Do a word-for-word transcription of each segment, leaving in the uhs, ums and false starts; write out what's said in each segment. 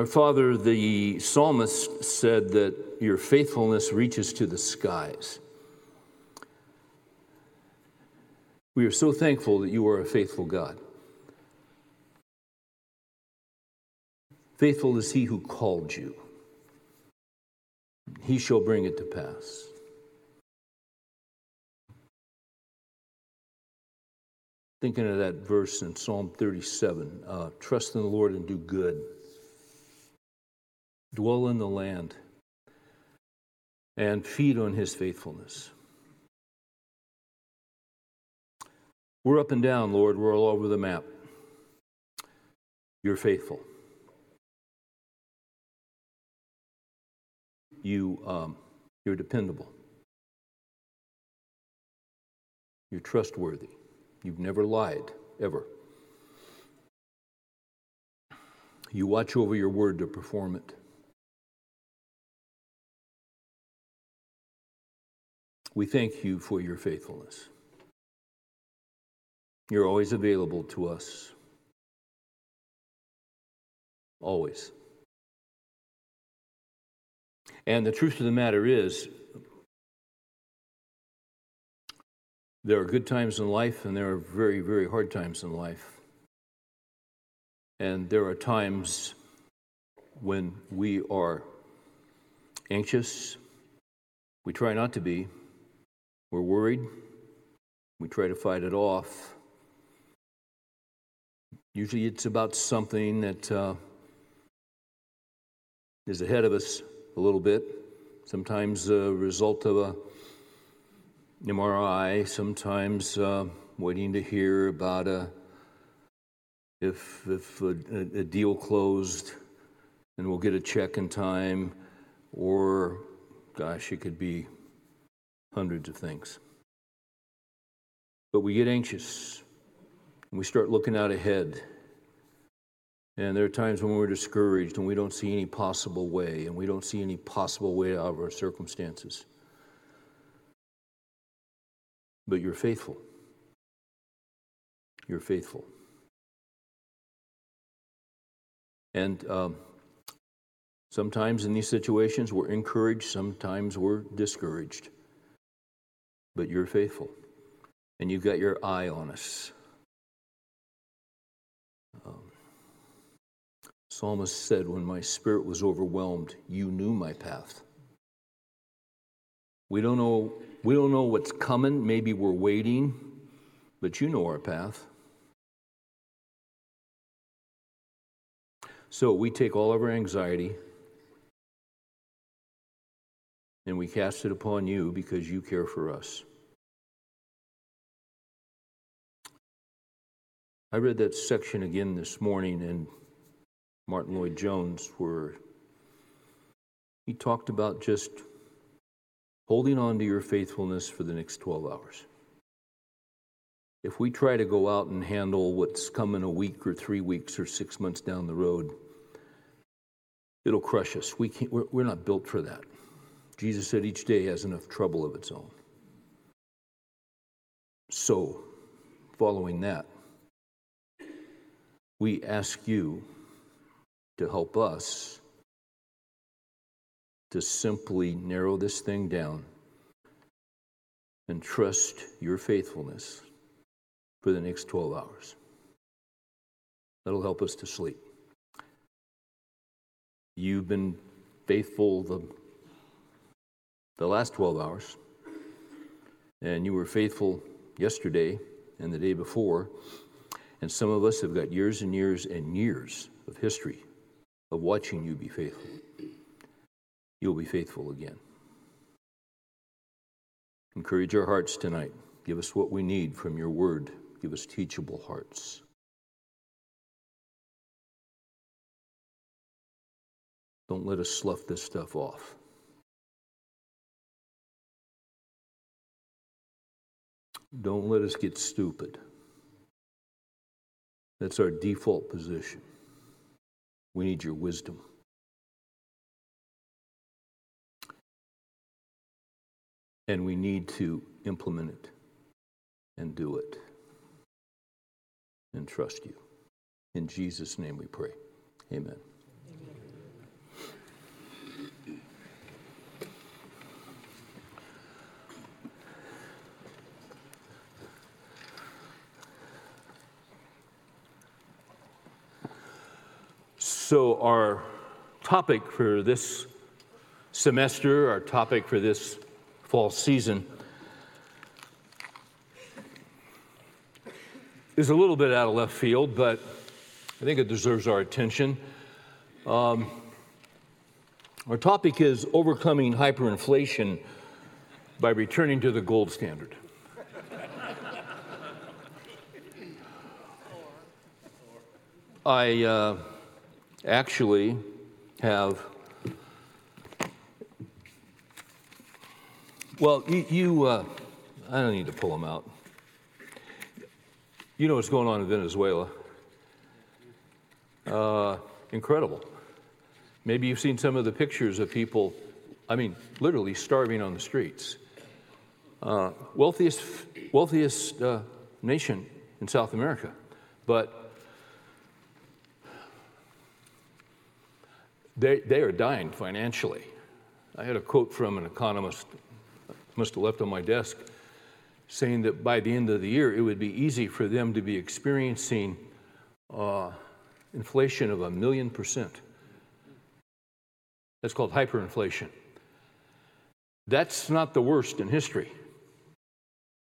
Our Father, the psalmist said that your faithfulness reaches to the skies. We are so thankful that you are a faithful God. Faithful is he who called you. He shall bring it to pass. Thinking of that verse in Psalm thirty-seven, uh, trust in the Lord and do good. Dwell in the land and feed on his faithfulness. We're up and down, Lord. We're all over the map. You're faithful. You, um, you're dependable. You're trustworthy. You've never lied, ever. You watch over your word to perform it. We thank you for your faithfulness. You're always available to us. Always. And the truth of the matter is, there are good times in life, and there are very, very hard times in life. And there are times when we are anxious. We try not to be. We're worried. We try to fight it off. Usually it's about something that uh, is ahead of us a little bit. Sometimes the result of a M R I, sometimes uh, waiting to hear about a, if if a, a deal closed and we'll get a check in time, or gosh, it could be hundreds of things. But we get anxious, and we start looking out ahead. And there are times when we're discouraged and we don't see any possible way, and we don't see any possible way out of our circumstances. But you're faithful. You're faithful. And um, sometimes in these situations we're encouraged, sometimes we're discouraged. But you're faithful. And you've got your eye on us. Um, Psalmist said, when my spirit was overwhelmed, you knew my path. We don't know We don't know what's coming. Maybe we're waiting, but you know our path. So we take all of our anxiety and we cast it upon you because you care for us. I read that section again this morning in Martyn Lloyd-Jones where he talked about just holding on to your faithfulness for the next twelve hours. If we try to go out and handle what's coming a week or three weeks or six months down the road, it'll crush us. We can't, we're, we're not built for that. Jesus said each day has enough trouble of its own. So, following that, we ask you to help us to simply narrow this thing down and trust your faithfulness for the next twelve hours. That'll help us to sleep. You've been faithful the, the last twelve hours, and you were faithful yesterday and the day before, and some of us have got years and years and years of history of watching you be faithful. You'll be faithful again. Encourage our hearts tonight. Give us what we need from your word. Give us teachable hearts. Don't let us slough this stuff off. Don't let us get stupid. That's our default position. We need your wisdom. And we need to implement it and do it and trust you. In Jesus' name we pray. Amen. Amen. So our topic for this semester, our topic for this fall season, is a little bit out of left field, but I think it deserves our attention. Um, our topic is overcoming hyperinflation by returning to the gold standard. I uh, actually have, well, you, you uh, I don't need to pull them out. You know what's going on in Venezuela. Uh, incredible. Maybe you've seen some of the pictures of people, I mean, literally starving on the streets. Uh, wealthiest wealthiest uh, nation in South America. But they, they are dying financially. I had a quote from an economist, must have left on my desk, saying that by the end of the year, it would be easy for them to be experiencing uh, inflation of a million percent. That's called hyperinflation. That's not the worst in history.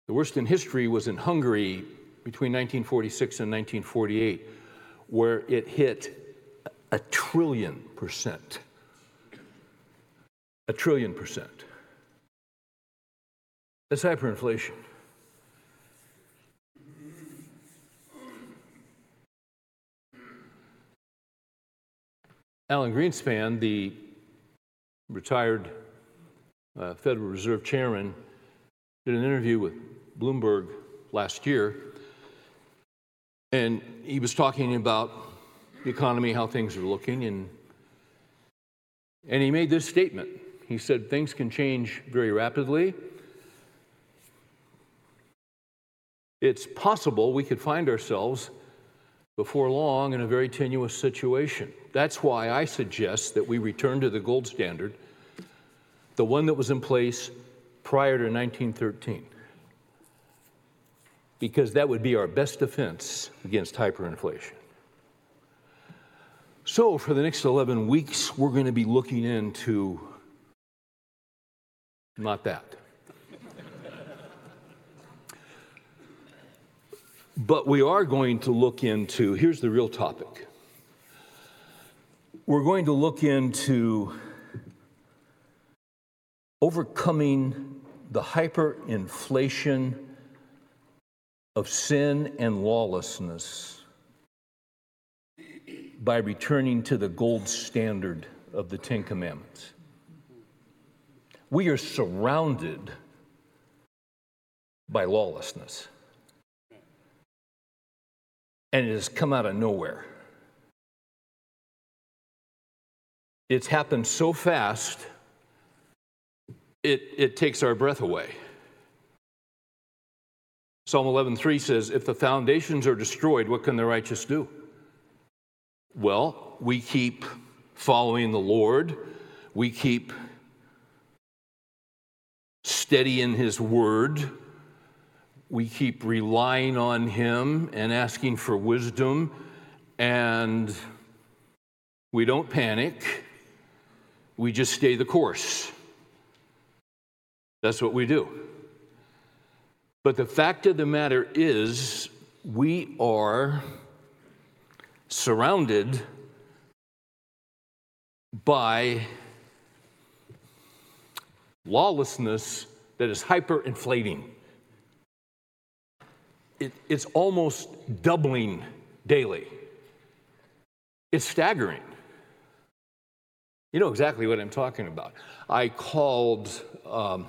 The worst in history was in Hungary between nineteen forty-six and nineteen forty-eight, where it hit a trillion percent. A trillion percent. That's hyperinflation. Alan Greenspan, the retired uh, Federal Reserve chairman, did an interview with Bloomberg last year, and he was talking about the economy, how things are looking, and and he made this statement. He said, things can change very rapidly. It's possible we could find ourselves before long in a very tenuous situation. That's why I suggest that we return to the gold standard, the one that was in place prior to nineteen thirteen, because that would be our best defense against hyperinflation. So for the next eleven weeks, we're going to be looking into not that. But we are going to look into, here's the real topic. We're going to look into overcoming the hyperinflation of sin and lawlessness by returning to the gold standard of the Ten Commandments. We are surrounded by lawlessness. And it has come out of nowhere. It's happened so fast, it, it takes our breath away. Psalm eleven three says, if the foundations are destroyed, what can the righteous do? Well, we keep following the Lord. We keep steady in His word. We keep relying on Him and asking for wisdom, and we don't panic. We just stay the course. That's what we do. But the fact of the matter is, we are surrounded by lawlessness that is hyperinflating. It, it's almost doubling daily. It's staggering. You know exactly what I'm talking about. I called. Um,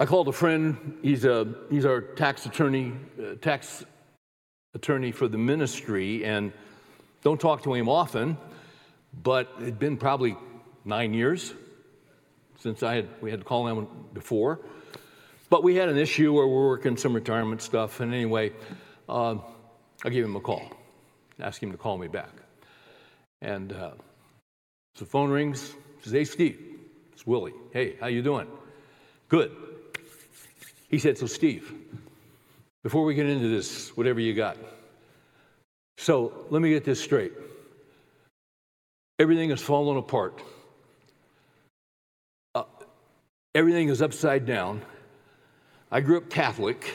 I called a friend. He's a he's our tax attorney, uh, tax attorney for the ministry, and don't talk to him often. But it'd been probably nine years since I had we had to call him before. But we had an issue where we're working some retirement stuff, and anyway, um, I gave him a call, asked him to call me back. And uh, so the phone rings, says, hey, Steve, it's Willie. Hey, how you doing? Good. He said, so Steve, before we get into this, whatever you got, So let me get this straight. Everything is falling apart. Uh, everything is upside down. I grew up Catholic.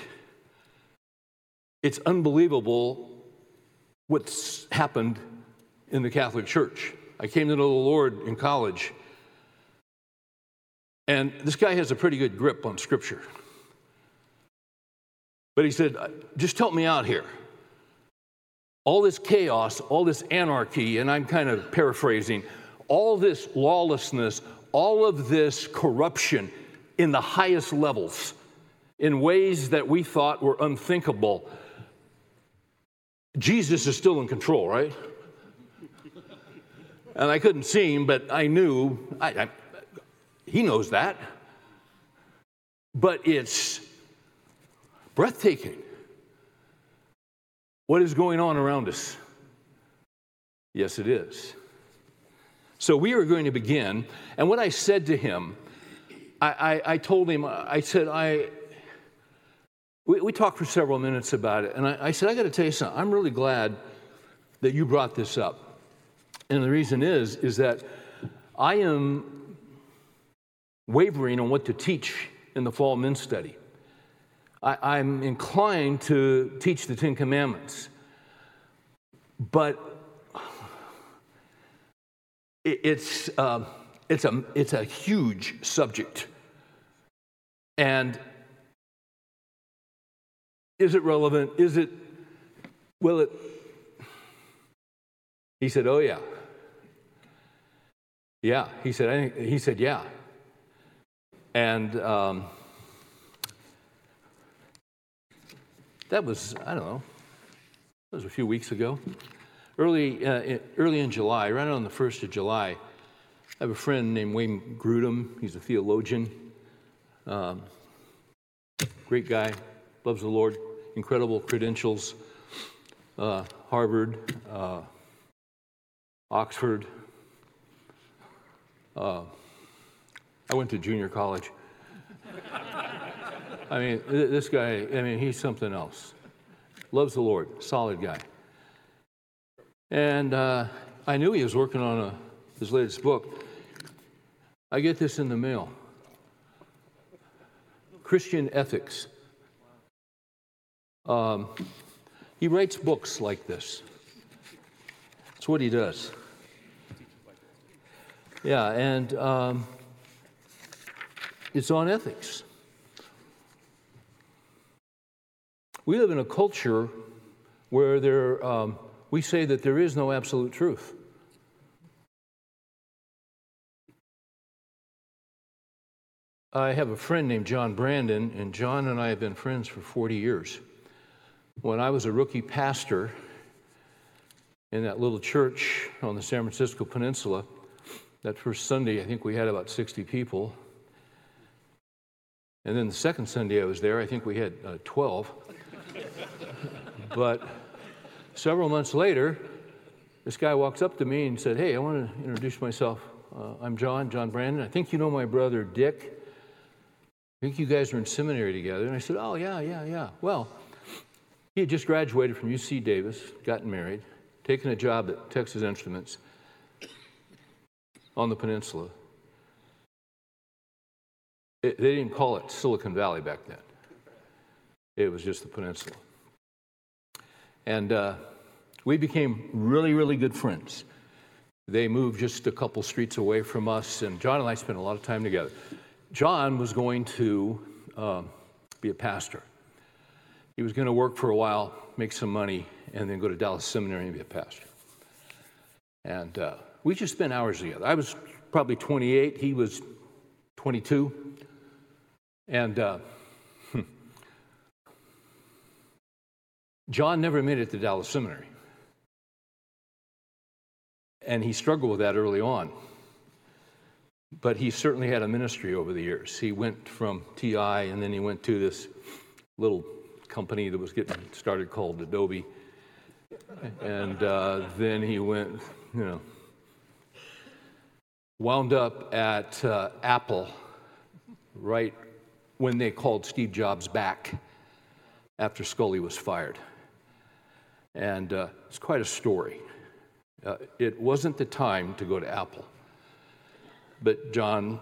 It's unbelievable what's happened in the Catholic Church. I came to know the Lord in college. And this guy has a pretty good grip on Scripture. But he said, just help me out here. All this chaos, all this anarchy, and I'm kind of paraphrasing, all this lawlessness, all of this corruption in the highest levels, in ways that we thought were unthinkable. Jesus is still in control, right? And I couldn't see him, but I knew, I, I, he knows that. But it's breathtaking. What is going on around us? Yes, it is. So we are going to begin. And what I said to him, I, I, I told him, I said, I. We, we talked for several minutes about it. And I, I said, I got to tell you something. I'm really glad that you brought this up. And the reason is, is that I am wavering on what to teach in the fall men's study. I, I'm inclined to teach the Ten Commandments, but it, it's uh, it's a it's a huge subject, and is it relevant? Is it will it? He said, "Oh yeah, yeah." He said, "I think," he said, "Yeah," and. Um, That was, I don't know, that was a few weeks ago, early uh, in, early in July, right on the first of July. I have a friend named Wayne Grudem. He's a theologian, um, great guy, loves the Lord, incredible credentials, uh, Harvard, uh, Oxford. Uh, I went to junior college. I mean, this guy, I mean, he's something else. Loves the Lord, solid guy. And uh, I knew he was working on a, his latest book. I get this in the mail. Christian Ethics. Um, he writes books like this. That's what he does. Yeah, and um, it's on ethics. We live in a culture where there, um, we say that there is no absolute truth. I have a friend named John Brandon, and John and I have been friends for forty years. When I was a rookie pastor in that little church on the San Francisco Peninsula, that first Sunday, I think we had about sixty people. And then the second Sunday I was there, I think we had uh, twelve. But several months later, this guy walks up to me and said, hey, I want to introduce myself. Uh, I'm John, John Brandon. I think you know my brother, Dick. I think you guys were in seminary together. And I said, oh, yeah, yeah, yeah. Well, he had just graduated from U C Davis, gotten married, taken a job at Texas Instruments on the peninsula. It, they didn't call it Silicon Valley back then. It was just the peninsula. And uh, we became really, really good friends. They moved just a couple streets away from us, and John and I spent a lot of time together. John was going to um, be a pastor. He was going to work for a while, make some money, and then go to Dallas Seminary and be a pastor. And uh, we just spent hours together. I was probably twenty-eight. He was twenty-two. And uh, John never made it to Dallas Seminary, and he struggled with that early on, but he certainly had a ministry over the years. He went from T I, and then he went to this little company that was getting started called Adobe, and uh, then he went, you know, wound up at uh, Apple right when they called Steve Jobs back after Sculley was fired. and uh, it's quite a story. Uh, it wasn't the time to go to Apple, but John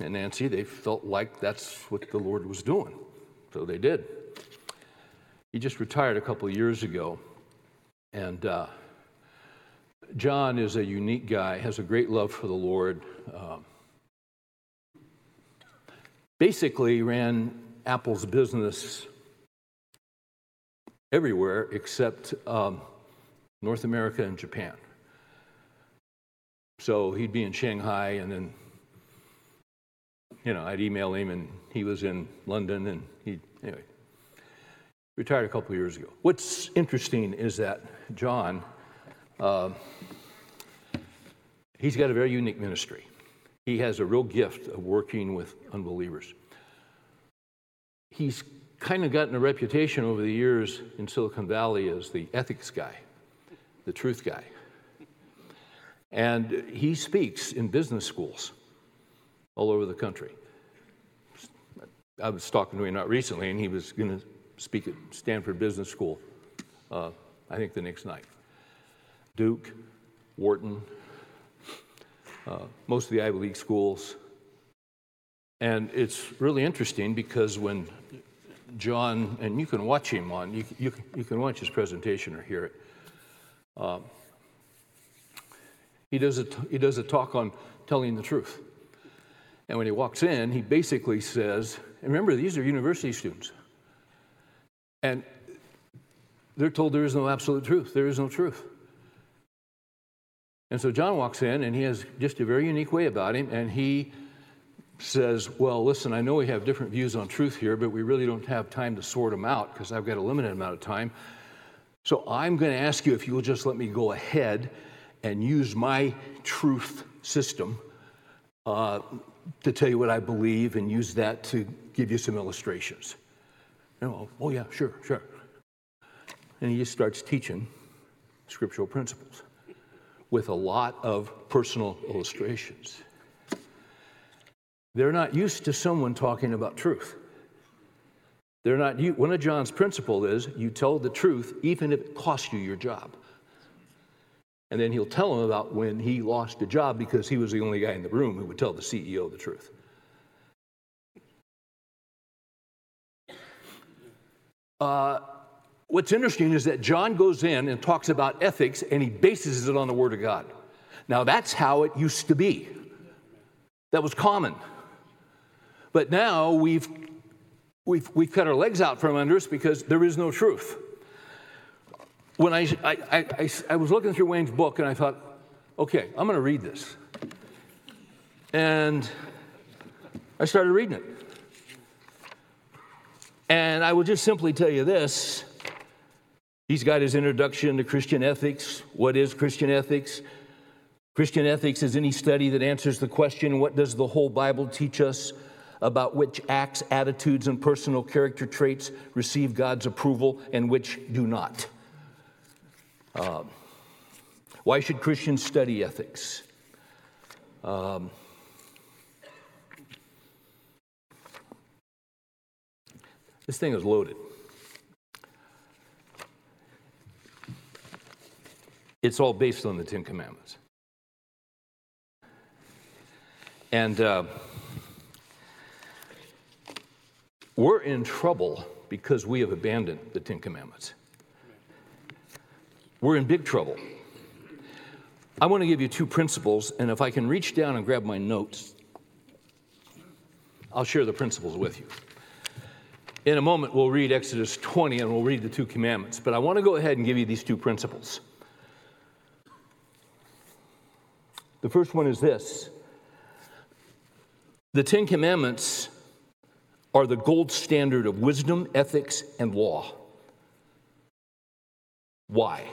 and Nancy, they felt like that's what the Lord was doing, so they did. He just retired a couple of years ago, and uh, John is a unique guy, has a great love for the Lord. Um, basically ran Apple's business everywhere except um, North America and Japan. So he'd be in Shanghai, and then, you know, I'd email him, and he was in London, and he, anyway, retired a couple of years ago. What's interesting is that John, uh, he's got a very unique ministry. He has a real gift of working with unbelievers. He's kind of gotten a reputation over the years in Silicon Valley as the ethics guy, the truth guy. And he speaks in business schools all over the country. I was talking to him not recently, and he was going to speak at Stanford Business School, uh, I think the next night. Duke, Wharton, uh, most of the Ivy League schools. And it's really interesting because when John, and you can watch him on, you, you, you can watch his presentation or hear it. Um, he does a, he does a talk on telling the truth. And when he walks in, he basically says, and remember, these are university students. And they're told there is no absolute truth. There is no truth. And so John walks in, and he has just a very unique way about him, and he says, well, listen, I know we have different views on truth here, but we really don't have time to sort them out because I've got a limited amount of time. So I'm going to ask you if you'll just let me go ahead and use my truth system uh, to tell you what I believe and use that to give you some illustrations. And I'll, oh, yeah, sure, sure. And he just starts teaching scriptural principles with a lot of personal illustrations. They're not used to someone talking about truth. They're not. One of John's principles is you tell the truth even if it costs you your job. And then he'll tell them about when he lost a job because he was the only guy in the room who would tell the C E O the truth. Uh, what's interesting is that John goes in and talks about ethics, and he bases it on the Word of God. Now, that's how it used to be. That was common. But now we've we've we've cut our legs out from under us because there is no truth. When I I I, I, I was looking through Wayne's book, and I thought, okay, I'm going to read this. And I started reading it. And I will just simply tell you this. He's got his introduction to Christian ethics. What is Christian ethics? Christian ethics is any study that answers the question, what does the whole Bible teach us about which acts, attitudes, and personal character traits receive God's approval and which do not? Um, why should Christians study ethics? Um, this thing is loaded. It's all based on the Ten Commandments. And uh, we're in trouble because we have abandoned the Ten Commandments. We're in big trouble. I want to give you two principles, and if I can reach down and grab my notes, I'll share the principles with you. In a moment, we'll read Exodus twenty, and we'll read the two commandments. But I want to go ahead and give you these two principles. The first one is this. The Ten Commandments are the gold standard of wisdom, ethics, and law. Why?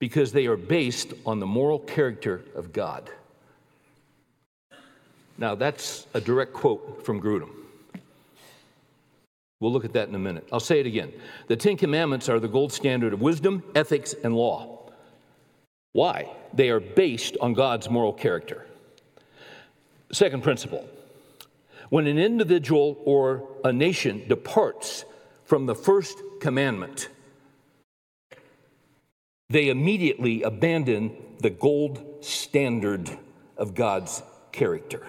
Because they are based on the moral character of God. Now, that's a direct quote from Grudem. We'll look at that in a minute. I'll say it again. The Ten Commandments are the gold standard of wisdom, ethics, and law. Why? They are based on God's moral character. Second principle, when an individual or a nation departs from the first commandment. They immediately abandon the gold standard of God's character.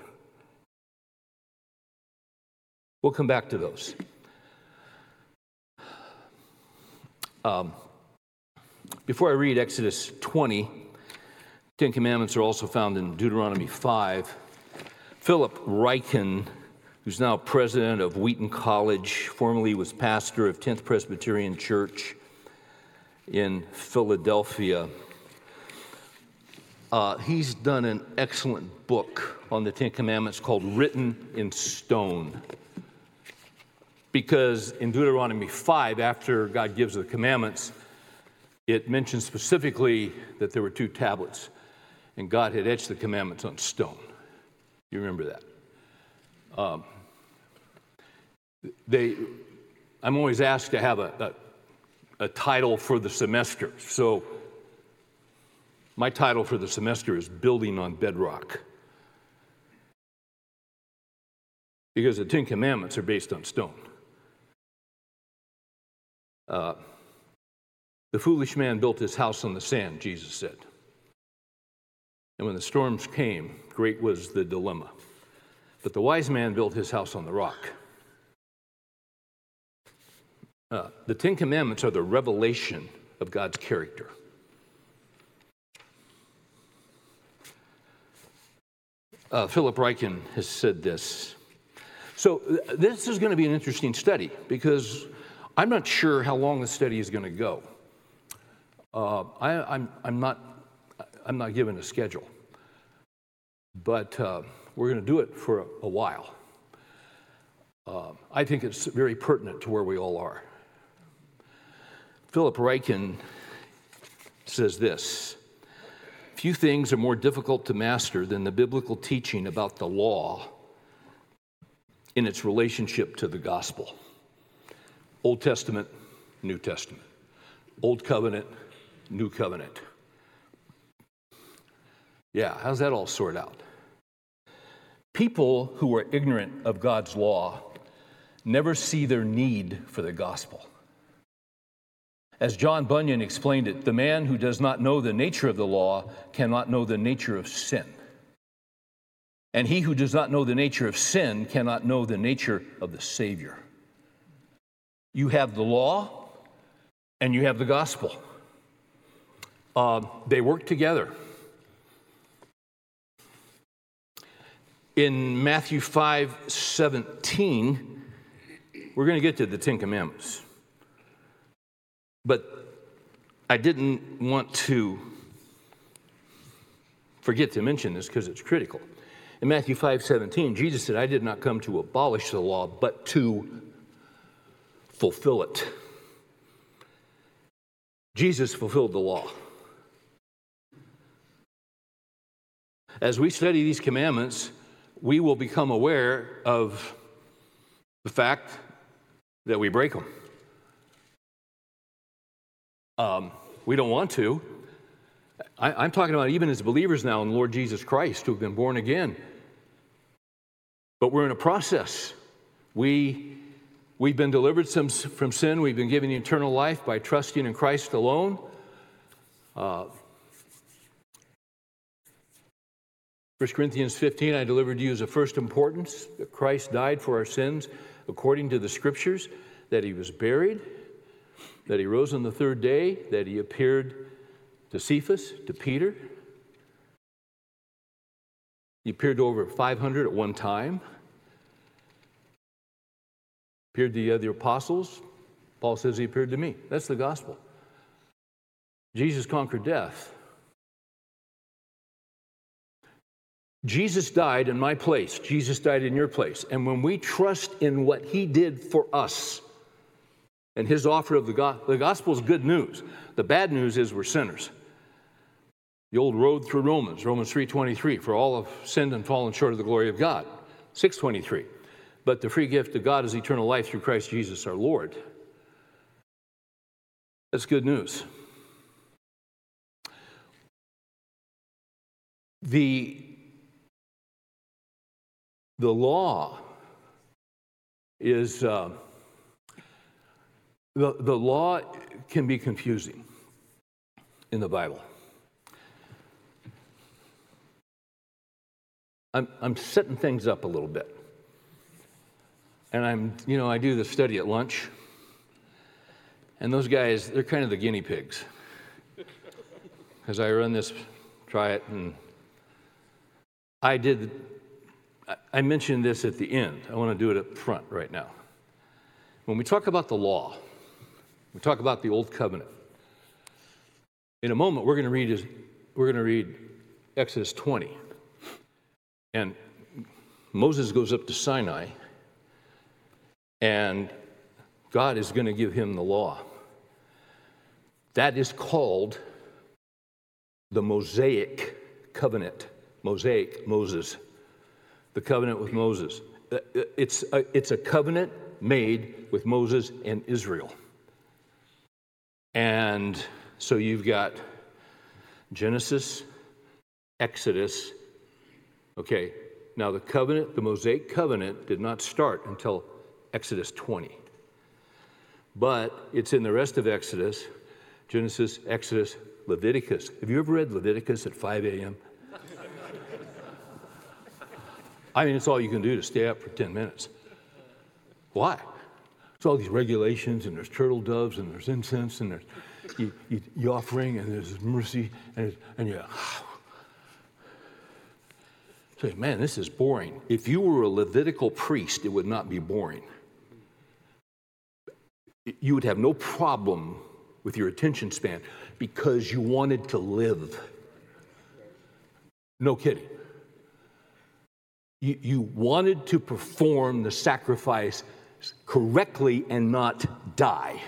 We'll come back to those. Um, before I read Exodus twenty, Ten Commandments are also found in Deuteronomy five. Philip Ryken, who's now president of Wheaton College, formerly was pastor of tenth Presbyterian Church in Philadelphia. Uh, he's done an excellent book on the Ten Commandments called Written in Stone. Because in Deuteronomy five, after God gives the commandments, it mentions specifically that there were two tablets, and God had etched the commandments on stone. You remember that. Um, they, I'm always asked to have a, a, a title for the semester. So my title for the semester is Building on Bedrock. Because the Ten Commandments are based on stone. Uh, the foolish man built his house on the sand, Jesus said. And when the storms came, great was the dilemma. But the wise man built his house on the rock. Uh, the Ten Commandments are the revelation of God's character. Uh, Philip Ryken has said this. So this is going to be an interesting study because I'm not sure how long the study is going to go. Uh, I, I'm, I'm not I'm not given a schedule, but uh, we're going to do it for a, a while. Uh, I think it's very pertinent to where we all are. Philip Ryken says this: few things are more difficult to master than the biblical teaching about the law in its relationship to the gospel. Old Testament, New Testament. Old covenant, New covenant. Yeah, how's that all sort out? People who are ignorant of God's law never see their need for the gospel. As John Bunyan explained it, the man who does not know the nature of the law cannot know the nature of sin. And he who does not know the nature of sin cannot know the nature of the Savior. You have the law and you have the gospel. Uh, they work together. In Matthew five seventeen, we're going to get to the Ten Commandments. But I didn't want to forget to mention this because it's critical. In Matthew five seventeen, Jesus said, I did not come to abolish the law, but to fulfill it. Jesus fulfilled the law. As we study these commandments, we will become aware of the fact that we break them. Um, we don't want to. I, I'm talking about even as believers now in the Lord Jesus Christ who have been born again. But we're in a process. We, we've been delivered some, from sin. We've been given eternal life by trusting in Christ alone. Uh, First Corinthians fifteen, I delivered to you as of first importance that Christ died for our sins according to the Scriptures, that he was buried, that he rose on the third day, that he appeared to Cephas, to Peter. He appeared to over five hundred at one time. Appeared to the other apostles. Paul says he appeared to me. That's the gospel. Jesus conquered death. Jesus died in my place. Jesus died in your place. And when we trust in what he did for us and his offer of the gospel, the gospel is good news. The bad news is we're sinners. The old road through Romans, Romans three twenty-three, for all have sinned and fallen short of the glory of God, six twenty-three. But the free gift of God is eternal life through Christ Jesus our Lord. That's good news. The The law is, uh, The, the law can be confusing in the Bible. I'm, I'm setting things up a little bit. And I'm, you know, I do the study at lunch. And those guys, they're kind of the guinea pigs. Because I run this, try it, and I did, I mentioned this at the end. I want to do it up front right now. When we talk about the law, we talk about the Old Covenant. In a moment, we're going to read, we're going to read Exodus twenty. And Moses goes up to Sinai, and God is going to give him the law. That is called the Mosaic covenant. Mosaic, Moses. The covenant with Moses. It's a, it's a covenant made with Moses and Israel. And so you've got Genesis, Exodus. Okay, now the covenant, the Mosaic covenant did not start until Exodus twenty. But it's in the rest of Exodus, Genesis, Exodus, Leviticus. Have you ever read Leviticus at five a.m.? I mean, it's all you can do to stay up for ten minutes. Why? It's all these regulations, and there's turtle doves, and there's incense, and there's you, you, you offering, and there's mercy, and, and you say, man, this is boring. If you were a Levitical priest, it would not be boring. You would have no problem with your attention span because you wanted to live. No kidding. You, you wanted to perform the sacrifice correctly and not die.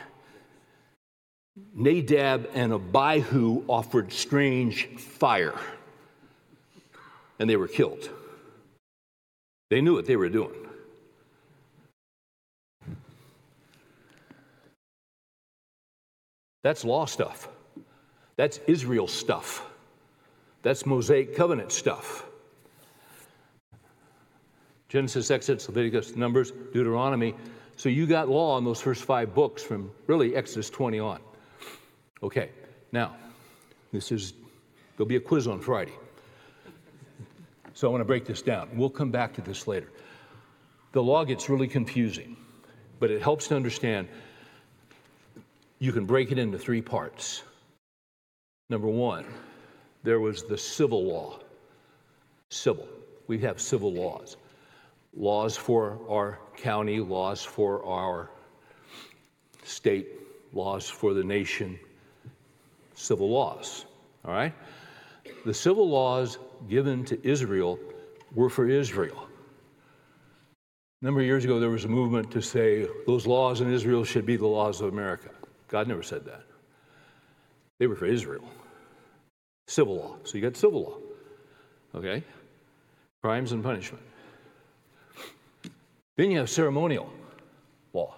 Nadab and Abihu offered strange fire, and they were killed. They knew what they were doing. That's law stuff. That's Israel stuff. That's Mosaic covenant stuff. Genesis, Exodus, Leviticus, Numbers, Deuteronomy. So you got law in those first five books from really Exodus twenty on. Okay, now, this is, there'll be a quiz on Friday. So I want to break this down. We'll come back to this later. The law gets really confusing, but it helps to understand you can break it into three parts. Number one, there was the civil law. Civil. We have civil laws. Laws for our county, laws for our state, laws for the nation, civil laws, all right? The civil laws given to Israel were for Israel. A number of years ago, there was a movement to say those laws in Israel should be the laws of America. God never said that. They were for Israel. Civil law. So you got civil law, okay? Crimes and punishment. Then you have ceremonial law.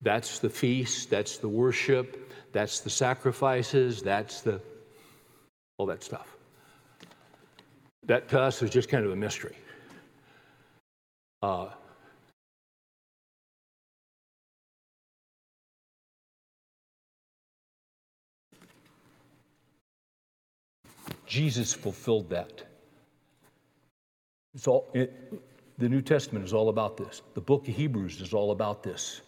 That's the feast, that's the worship, that's the sacrifices, that's the, all that stuff. That to us is just kind of a mystery. Uh, Jesus fulfilled that. It's all... It, The New Testament is all about this. The book of Hebrews is all about this.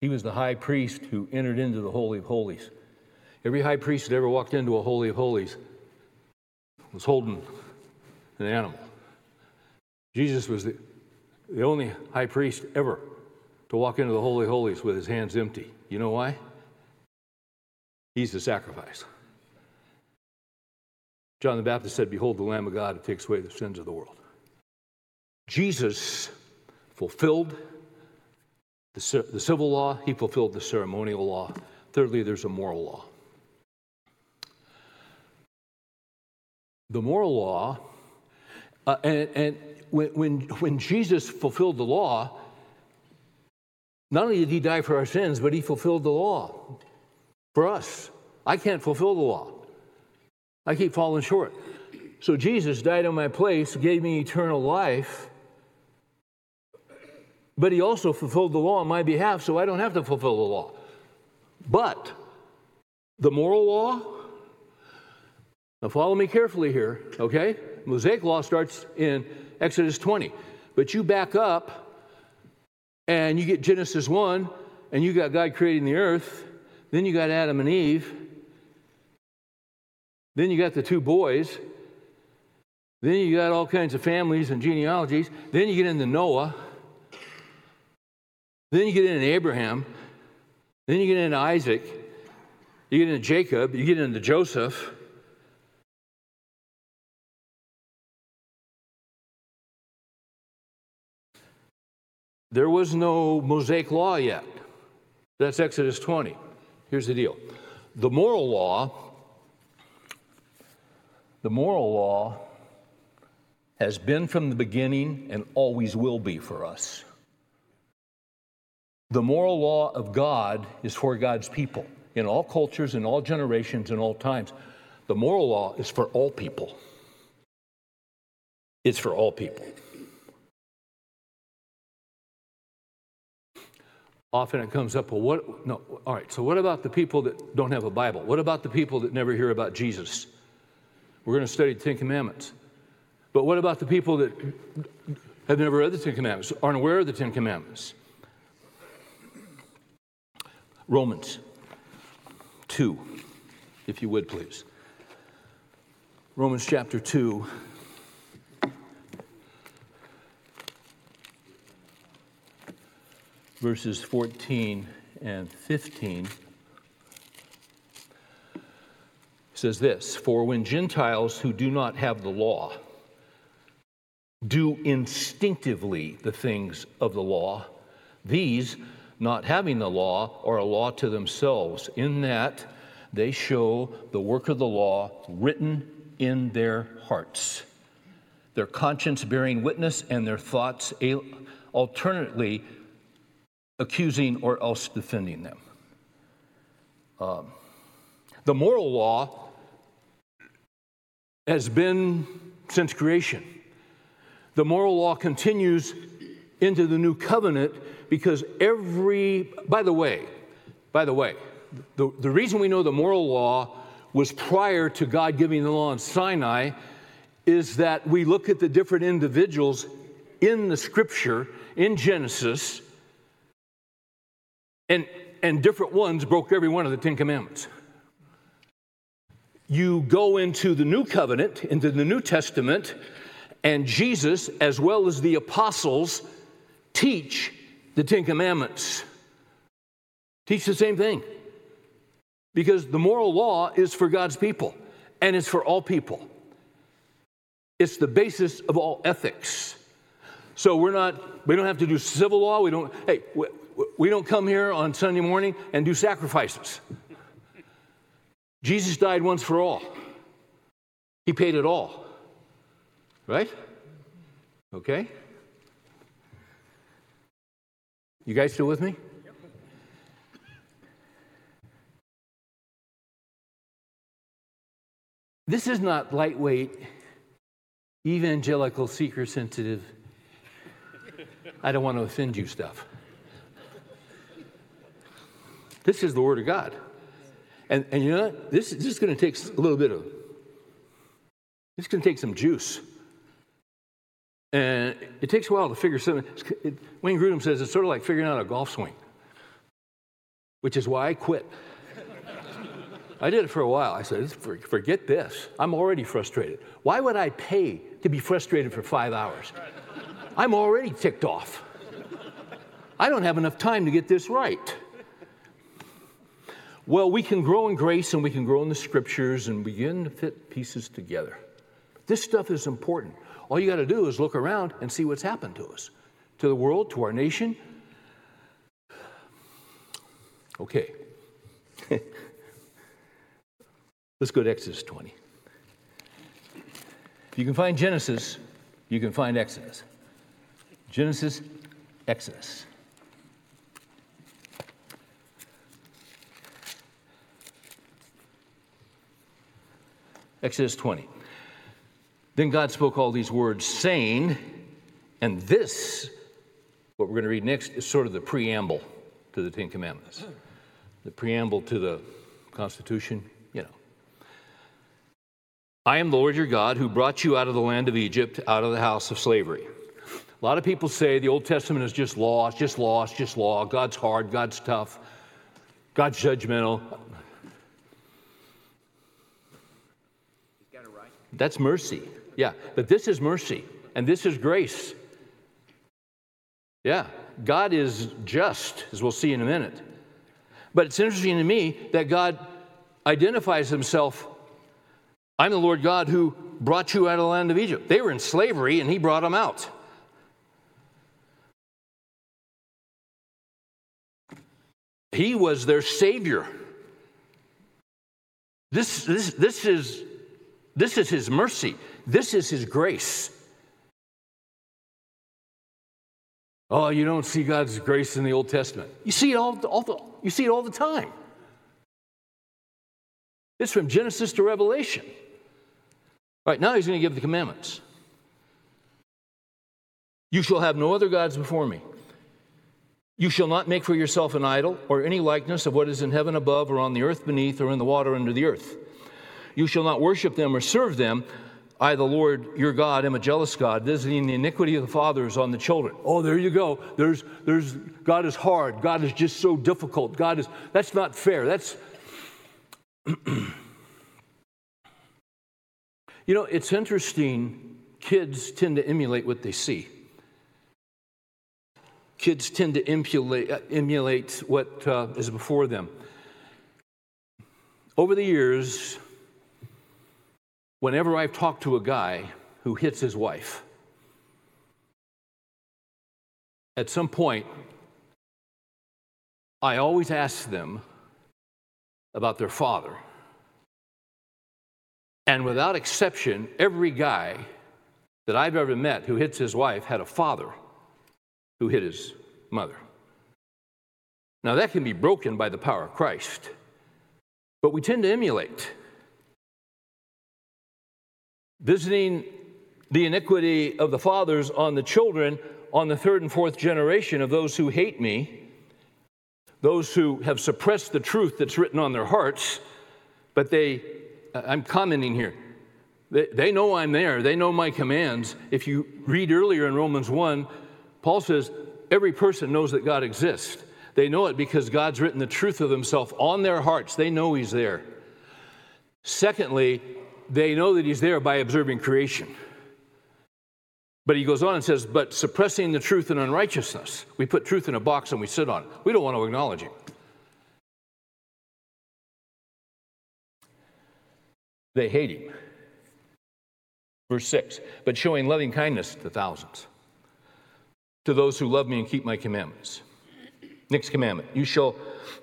He was the high priest who entered into the Holy of Holies. Every high priest that ever walked into a Holy of Holies was holding an animal. Jesus was the, the only high priest ever to walk into the Holy of Holies with his hands empty. You know why? He's the sacrifice. John the Baptist said, behold, the Lamb of God who takes away the sins of the world. Jesus fulfilled the, the civil law. He fulfilled the ceremonial law. Thirdly, there's a moral law. The moral law, uh, and, and when, when, when Jesus fulfilled the law, not only did he die for our sins, but he fulfilled the law for us. I can't fulfill the law. I keep falling short. So Jesus died in my place, gave me eternal life. but he also fulfilled the law on my behalf, so I don't have to fulfill the law. But the moral law, now follow me carefully here, okay? Mosaic law starts in Exodus twenty, but you back up and you get Genesis one, and you got God creating the earth, then you got Adam and Eve, then you got the two boys, then you got all kinds of families and genealogies, then you get into Noah, then you get into Abraham, then you get into Isaac, you get into Jacob, you get into Joseph. There was no Mosaic law yet. That's Exodus twenty. Here's the deal. The moral law, the moral law has been from the beginning and always will be for us. The moral law of God is for God's people in all cultures, in all generations, in all times. The moral law is for all people. It's for all people. Often it comes up, well, what, no, all right, so what about the people that don't have a Bible? What about the people that never hear about Jesus? We're going to study the Ten Commandments. But what about the people that have never read the Ten Commandments, aren't aware of the Ten Commandments? Romans two, if you would, please. Romans chapter two. Verses fourteen and fifteen says this, for when Gentiles who do not have the law do instinctively the things of the law, these, not having the law, are a law to themselves, in that they show the work of the law written in their hearts, their conscience bearing witness, and their thoughts alternately accusing or else defending them. Um, the moral law has been since creation. The moral law continues into the new covenant because every, by the way, by the way, the, the reason we know the moral law was prior to God giving the law on Sinai is that we look at the different individuals in the scripture, in Genesis, And and different ones broke every one of the Ten Commandments. You go into the New Covenant, into the New Testament, and Jesus, as well as the apostles, teach the Ten Commandments. Teach the same thing. Because the moral law is for God's people, and it's for all people. It's the basis of all ethics. So we're not, we don't have to do civil law, we don't, hey, we, We don't come here on Sunday morning and do sacrifices. Jesus died once for all. He paid it all. Right? Okay? You guys still with me? Yep. This is not lightweight, evangelical, seeker-sensitive, I don't want to offend you stuff. This is the Word of God. And and you know what? This, this is going to take a little bit of, it's going to take some juice. And it takes a while to figure something. It, Wayne Grudem says it's sort of like figuring out a golf swing, which is why I quit. I did it for a while. I said, forget this. I'm already frustrated. Why would I pay to be frustrated for five hours? I'm already ticked off. I don't have enough time to get this right. Well, we can grow in grace and we can grow in the scriptures and begin to fit pieces together. This stuff is important. All you got to do is look around and see what's happened to us, to the world, to our nation. Okay. Let's go to Exodus twenty. If you can find Genesis, you can find Exodus. Genesis, Exodus. Exodus twenty. Then God spoke all these words, saying, and this, what we're going to read next is sort of the preamble to the Ten Commandments, the preamble to the Constitution, you know. I am the Lord your God who brought you out of the land of Egypt, out of the house of slavery. A lot of people say the Old Testament is just law, it's just law, it's just law. God's hard, God's tough, God's judgmental. He's got it right. That's mercy. Yeah, but this is mercy, and this is grace. Yeah, God is just, as we'll see in a minute. But it's interesting to me that God identifies himself, I'm the Lord God who brought you out of the land of Egypt. They were in slavery, and he brought them out. He was their savior. This, this, this is, this is his mercy. This is his grace. Oh, you don't see God's grace in the Old Testament. You see it all, all the, you see it all the time. It's from Genesis to Revelation. All right, now he's going to give the commandments. You shall have no other gods before me. You shall not make for yourself an idol or any likeness of what is in heaven above or on the earth beneath or in the water under the earth. You shall not worship them or serve them. I, the Lord, your God, am a jealous God, visiting the iniquity of the fathers on the children. Oh, there you go. There's, there's, God is hard. God is just so difficult. God is, that's not fair. That's, you know, it's interesting. Kids tend to emulate what they see. Kids tend to emulate, emulate what uh, is before them. Over the years, whenever I've talked to a guy who hits his wife, at some point, I always ask them about their father. And without exception, every guy that I've ever met who hits his wife had a father who hit his mother. Now that can be broken by the power of Christ, but we tend to emulate. Visiting the iniquity of the fathers on the children, on the third and fourth generation of those who hate me, those who have suppressed the truth that's written on their hearts, but they, I'm commenting here, they, they know I'm there, they know my commands. If you read earlier in Romans one, Paul says, every person knows that God exists. They know it because God's written the truth of himself on their hearts. They know he's there. Secondly, they know that he's there by observing creation. But he goes on and says, but suppressing the truth in unrighteousness. We put truth in a box and we sit on it. We don't want to acknowledge it. They hate him. Verse six, but showing loving kindness to thousands. To those who love me and keep my commandments. Next commandment, you shall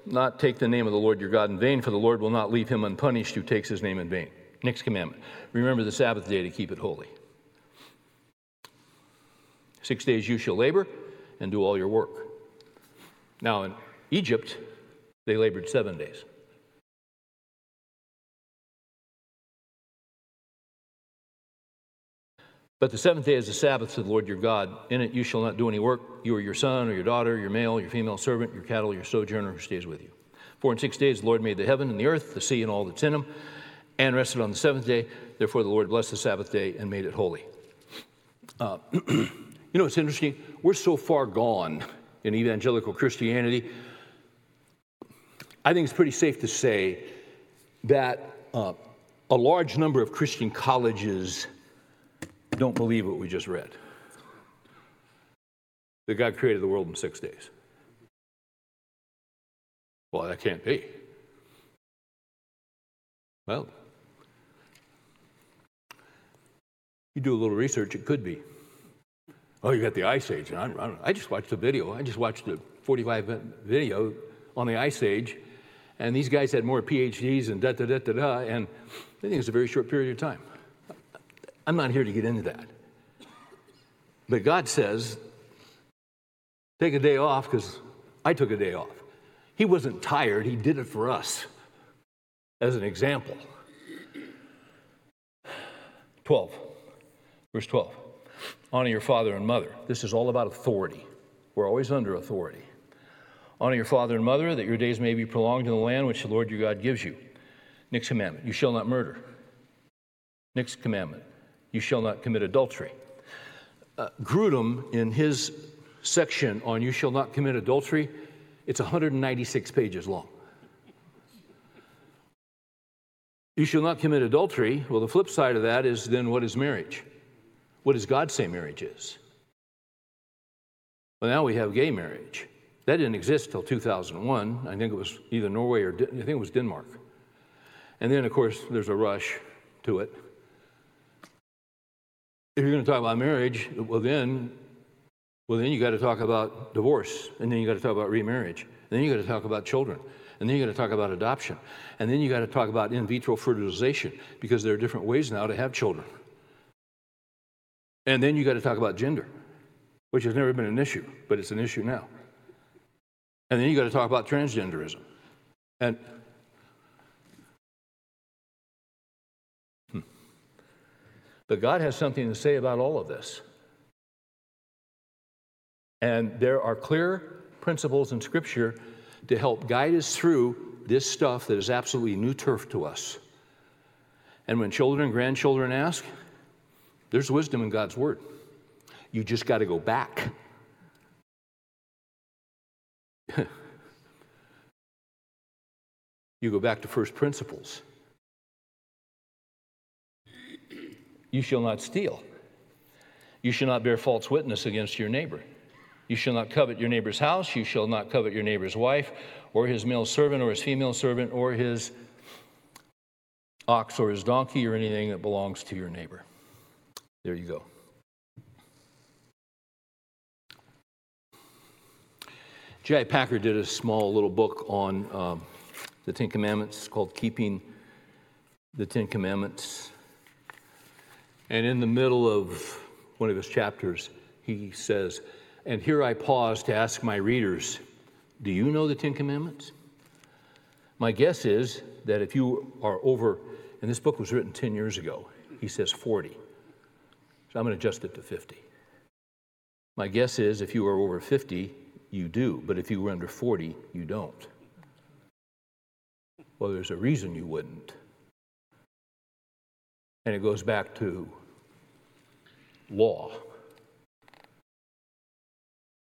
not take the name of the Lord your God in vain, for the Lord will not leave him unpunished who takes his name in vain. Next commandment, remember the Sabbath day to keep it holy. Six days you shall labor and do all your work. Now in Egypt, they labored seven days. But the seventh day is the Sabbath to the Lord your God. In it you shall not do any work, you or your son or your daughter, your male, your female servant, your cattle, your sojourner who stays with you. For in six days the Lord made the heaven and the earth, the sea and all that's in them, and rested on the seventh day. Therefore the Lord blessed the Sabbath day and made it holy. Uh, you know, it's interesting. We're so far gone in evangelical Christianity. I think it's pretty safe to say that uh, a large number of Christian colleges don't believe what we just read. That God created the world in six days. Well, that can't be. Well, you do a little research, it could be. Oh, you got the Ice Age. I, I, I just watched a video. I just watched a forty-five minute video on the Ice Age, and these guys had more P H Ds and da da da da da, and I think it's a very short period of time. I'm not here to get into that. But God says, take a day off because I took a day off. He wasn't tired. He did it for us as an example. twelve, verse twelve. Honor your father and mother. This is all about authority. We're always under authority. Honor your father and mother, that your days may be prolonged in the land which the Lord your God gives you. Next commandment, you shall not murder. Next commandment, you shall not commit adultery. Uh, Grudem, in his section on you shall not commit adultery, it's one hundred ninety-six pages long. You shall not commit adultery. Well, the flip side of that is then what is marriage? What does God say marriage is? Well, now we have gay marriage. That didn't exist till two thousand one. I think it was either Norway or I think it was Denmark. And then, of course, there's a rush to it. If you're going to talk about marriage, well then, well then you got to talk about divorce, and then you got to talk about remarriage, and then you got to talk about children, and then you got to talk about adoption, and then you got to talk about in vitro fertilization, because there are different ways now to have children. And then you got to talk about gender, which has never been an issue, but it's an issue now. And then you got to talk about transgenderism. And hmm. But God has something to say about all of this. And there are clear principles in Scripture to help guide us through this stuff that is absolutely new turf to us. And when children and grandchildren ask, there's wisdom in God's Word. You just got to go back. You go back to first principles. You shall not steal. You shall not bear false witness against your neighbor. You shall not covet your neighbor's house. You shall not covet your neighbor's wife, or his male servant, or his female servant, or his ox, or his donkey, or anything that belongs to your neighbor. There you go. J I Packer did a small little book on um, the Ten Commandments called Keeping the Ten Commandments. And in the middle of one of his chapters, he says, and here I pause to ask my readers, do you know the Ten Commandments? My guess is that if you are over, and this book was written ten years ago, he says forty. So I'm going to adjust it to fifty. My guess is if you are over fifty, you do, but if you were under forty, you don't. Well, there's a reason you wouldn't. And it goes back to law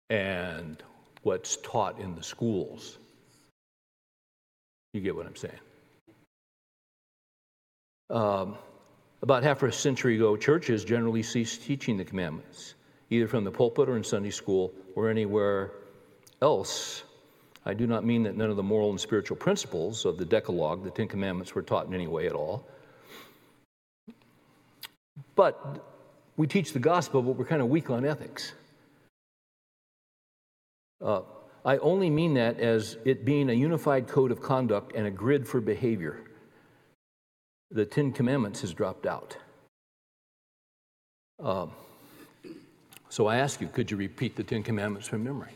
and what's taught in the schools. You get what I'm saying? Um, About half a century ago, churches generally ceased teaching the commandments, either from the pulpit or in Sunday school or anywhere else. I do not mean that none of the moral and spiritual principles of the Decalogue, the Ten Commandments, were taught in any way at all. But we teach the gospel, but we're kind of weak on ethics. Uh, I only mean that as it being a unified code of conduct and a grid for behavior. The Ten Commandments has dropped out. Um, so I ask you, could you repeat the Ten Commandments from memory?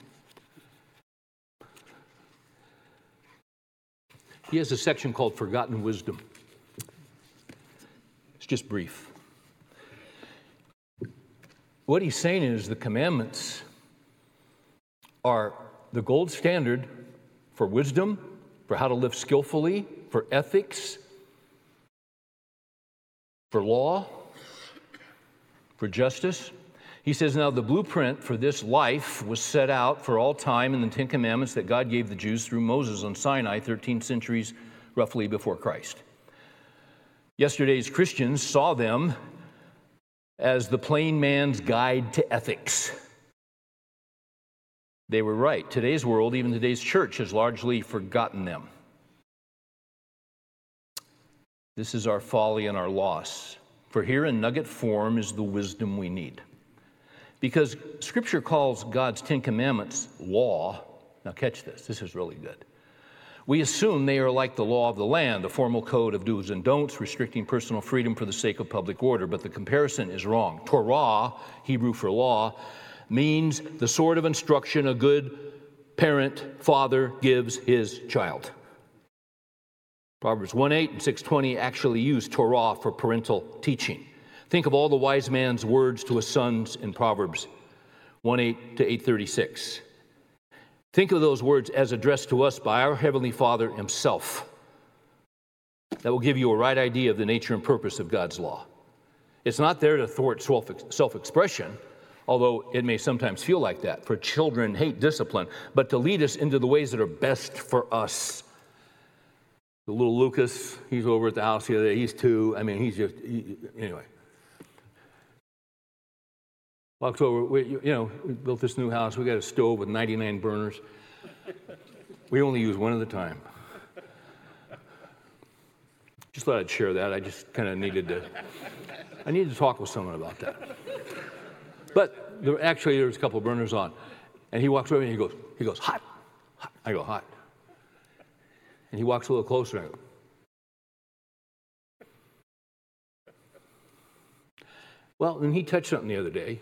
He has a section called Forgotten Wisdom. It's just brief. What he's saying is the commandments are the gold standard for wisdom, for how to live skillfully, for ethics, for law, for justice. He says, now the blueprint for this life was set out for all time in the Ten Commandments that God gave the Jews through Moses on Sinai thirteen centuries roughly before Christ. Yesterday's Christians saw them as the plain man's guide to ethics. They were right. Today's world, even today's church, has largely forgotten them. This is our folly and our loss. For here in nugget form is the wisdom we need. Because Scripture calls God's Ten Commandments law. Now catch this. This is really good. We assume they are like the law of the land, a formal code of do's and don'ts, restricting personal freedom for the sake of public order. But the comparison is wrong. Torah, Hebrew for law, means the sort of instruction a good parent, father, gives his child. Proverbs one eight and six twenty actually use Torah for parental teaching. Think of all the wise man's words to his sons in Proverbs one eight to eight thirty-six. Think of those words as addressed to us by our Heavenly Father Himself. That will give you a right idea of the nature and purpose of God's law. It's not there to thwart self-expression, although it may sometimes feel like that, for children hate discipline, but to lead us into the ways that are best for us. The little Lucas, he's over at the house the other day, he's two, I mean, he's just, he, anyway. Walks over, we, you know, we built this new house, we got a stove with ninety-nine burners. We only use one at a time. Just thought I'd share that, I just kind of needed to, I needed to talk with someone about that. But there, actually there was a couple of burners on, and he walks over and he goes, he goes, hot, hot, I go, hot. And he walks a little closer and I go, well, and he touched something the other day,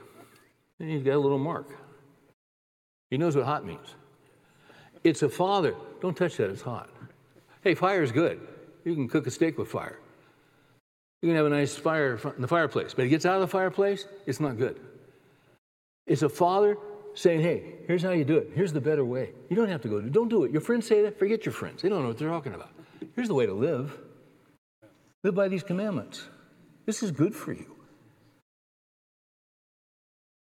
and he's got a little mark. He knows what hot means. It's a father. Don't touch that, it's hot. Hey, fire is good. You can cook a steak with fire. You can have a nice fire in the fireplace. But it gets out of the fireplace, it's not good. It's a father saying, hey, here's how you do it. Here's the better way. You don't have to go do it. Don't do it. Your friends say that. Forget your friends. They don't know what they're talking about. Here's the way to live. Live by these commandments. This is good for you.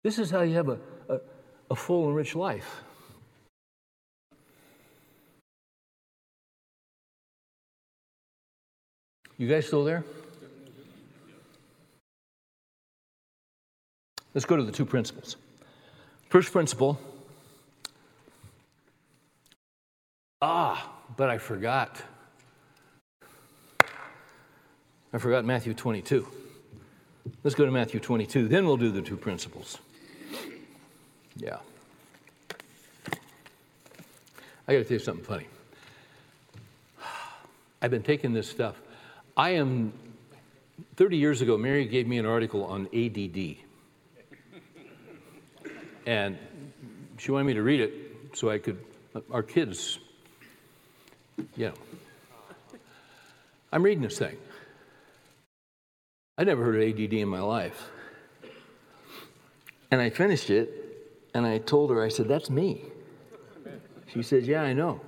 This is how you have a, a, a full and rich life. You guys still there? Let's go to the two principles. First principle. Ah, but I forgot. I forgot Matthew twenty-two. Let's go to Matthew twenty-two, then we'll do the two principles. Yeah. I got to tell you something funny. I've been taking this stuff. I am, thirty years ago, Mary gave me an article on A D D. And she wanted me to read it so I could, our kids, you know. I'm reading this thing. I never heard of A D D in my life. And I finished it, and I told her, I said, that's me. She says, yeah, I know.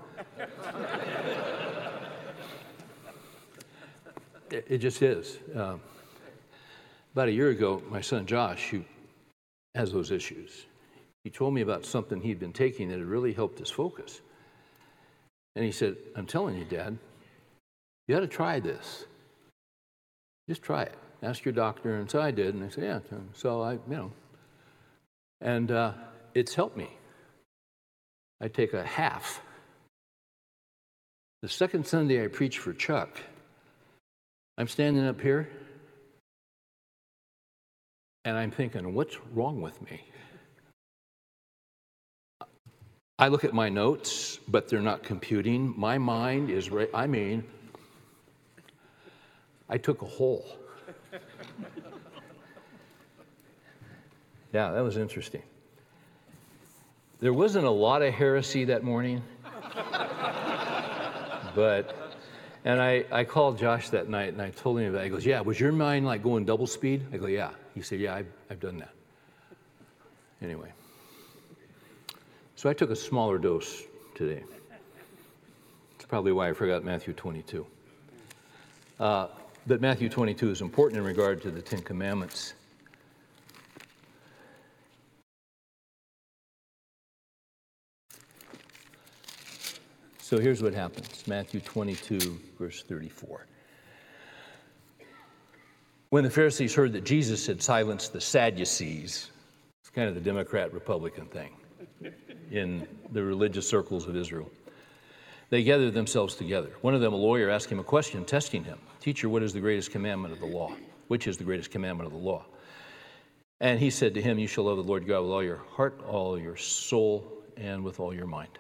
It just is. Um, about a year ago, my son Josh, who has those issues, he told me about something he'd been taking that had really helped his focus. And he said, I'm telling you, Dad, you ought to try this. Just try it. Ask your doctor. And so I did. And I said, yeah. So I, you know. And uh, it's helped me. I take a half. The second Sunday I preached for Chuck, I'm standing up here, and I'm thinking, what's wrong with me? I look at my notes, but they're not computing. My mind is, right, I mean, I took a hole. Yeah, that was interesting. There wasn't a lot of heresy that morning, but... And I, I called Josh that night, and I told him about it. He goes, yeah, was your mind like going double speed? I go, yeah. He said, yeah, I've, I've done that. Anyway. So I took a smaller dose today. That's probably why I forgot Matthew twenty-two. Uh, but Matthew twenty-two is important in regard to the Ten Commandments. So here's what happens, Matthew twenty-two, verse thirty-four. When the Pharisees heard that Jesus had silenced the Sadducees, it's kind of the Democrat-Republican thing in the religious circles of Israel, they gathered themselves together. One of them, a lawyer, asked him a question, testing him. Teacher, what is the greatest commandment of the law? Which is the greatest commandment of the law? And he said to him, you shall love the Lord God with all your heart, all your soul, and with all your mind.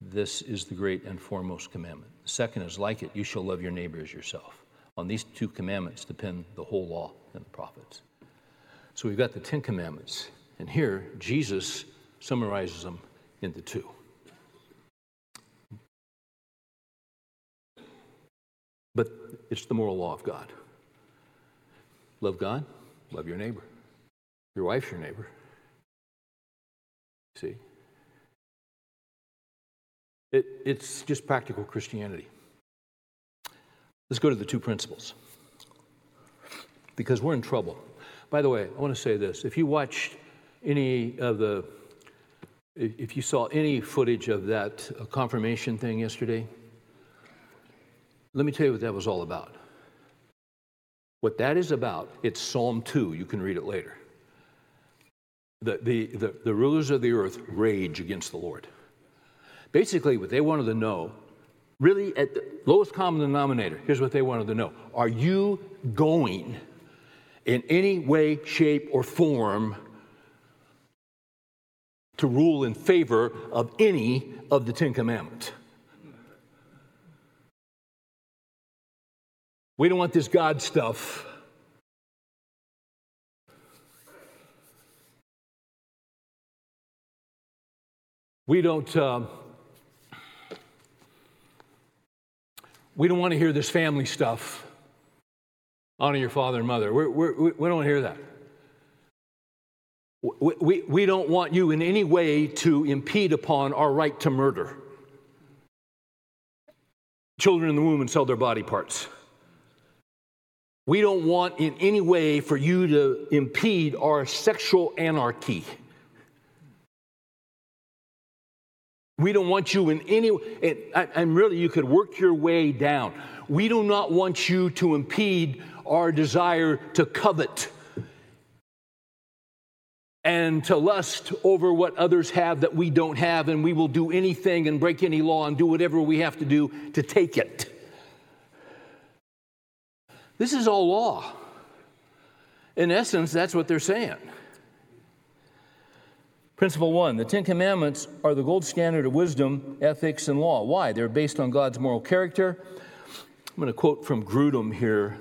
This is the great and foremost commandment. The second is like it, you shall love your neighbor as yourself. On these two commandments depend the whole law and the prophets. So we've got the Ten Commandments, and here Jesus summarizes them into two. But it's the moral law of God. Love God, love your neighbor. Your wife's your neighbor. See? It, it's just practical Christianity. Let's go to the two principles, because we're in trouble. By the way, I want to say this. If you watched any of the, if you saw any footage of that confirmation thing yesterday, let me tell you what that was all about. What that is about, it's Psalm two. You can read it later. The, the, the, the rulers of the earth rage against the Lord. Basically, what they wanted to know, really at the lowest common denominator, here's what they wanted to know. Are you going in any way, shape, or form to rule in favor of any of the Ten Commandments? We don't want this God stuff. We don't. Uh, we don't want to hear this family stuff. Honor your father and mother. We're, we're, we don't want to hear that. We, we we don't want you in any way to impede upon our right to murder children in the womb and sell their body parts. We don't want in any way for you to impede our sexual anarchy. We don't want you in any, and, and really you could work your way down. We do not want you to impede our desire to covet and to lust over what others have that we don't have, and we will do anything and break any law and do whatever we have to do to take it. This is all law. In essence, that's what they're saying. Principle one, the Ten Commandments are the gold standard of wisdom, ethics, and law. Why? They're based on God's moral character. I'm going to quote from Grudem here.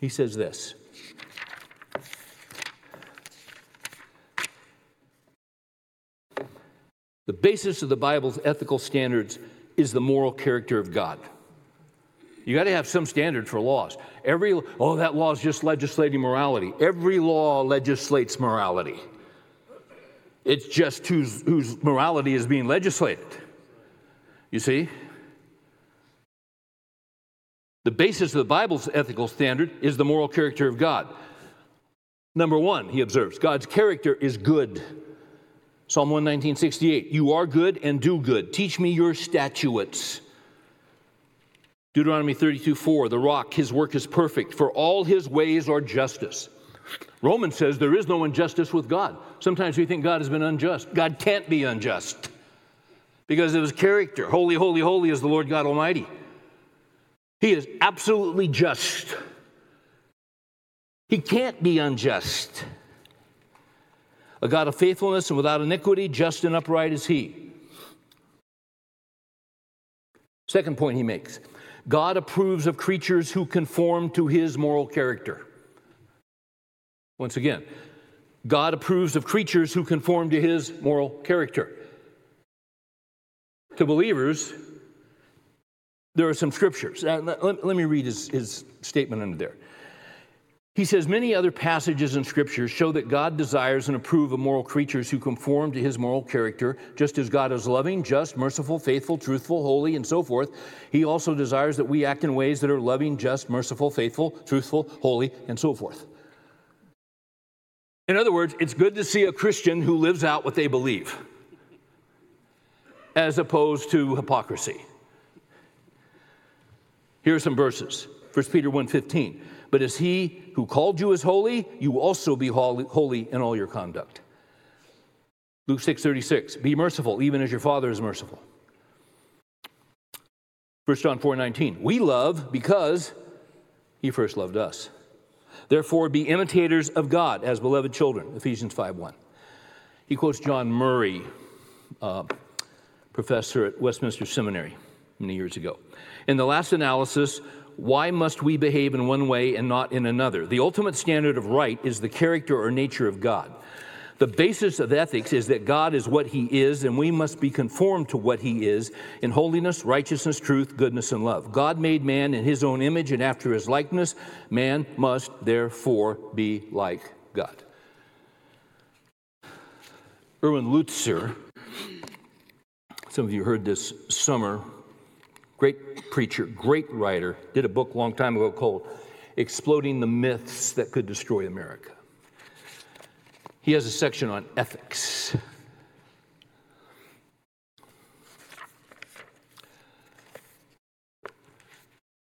He says this. The basis of the Bible's ethical standards is the moral character of God. You got to have some standard for laws. Every, oh, that law is just legislating morality. Every law legislates morality. It's just whose, whose morality is being legislated. You see? The basis of the Bible's ethical standard is the moral character of God. Number one, he observes, God's character is good. Psalm one nineteen, sixty-eight, you are good and do good. Teach me your statutes. Deuteronomy thirty-two, four, the rock, his work is perfect, for all his ways are justice. Romans says there is no injustice with God. Sometimes we think God has been unjust. God can't be unjust because of his character. Holy, holy, holy is the Lord God Almighty. He is absolutely just. He can't be unjust. A God of faithfulness and without iniquity, just and upright is he. Second point he makes. God approves of creatures who conform to his moral character. Once again, God approves of creatures who conform to his moral character. To believers, there are some scriptures. Uh, let, let me read his, his statement under there. He says, many other passages in Scripture show that God desires and approves of moral creatures who conform to his moral character. Just as God is loving, just, merciful, faithful, truthful, holy, and so forth, he also desires that we act in ways that are loving, just, merciful, faithful, truthful, holy, and so forth. In other words, it's good to see a Christian who lives out what they believe, as opposed to hypocrisy. Here are some verses. First Peter one fifteen. But as he who called you is holy, you also be holy in all your conduct. Luke six thirty-six, be merciful, even as your Father is merciful. First John four nineteen, we love because he first loved us. Therefore, be imitators of God as beloved children. Ephesians five one. He quotes John Murray, uh, professor at Westminster Seminary, many years ago. In the last analysis, why must we behave in one way and not in another? The ultimate standard of right is the character or nature of God. The basis of ethics is that God is what he is, and we must be conformed to what he is in holiness, righteousness, truth, goodness, and love. God made man in his own image and after his likeness. Man must therefore be like God. Erwin Lutzer, some of you heard this summer, great preacher, great writer, did a book a long time ago called Exploding the Myths That Could Destroy America. He has a section on ethics.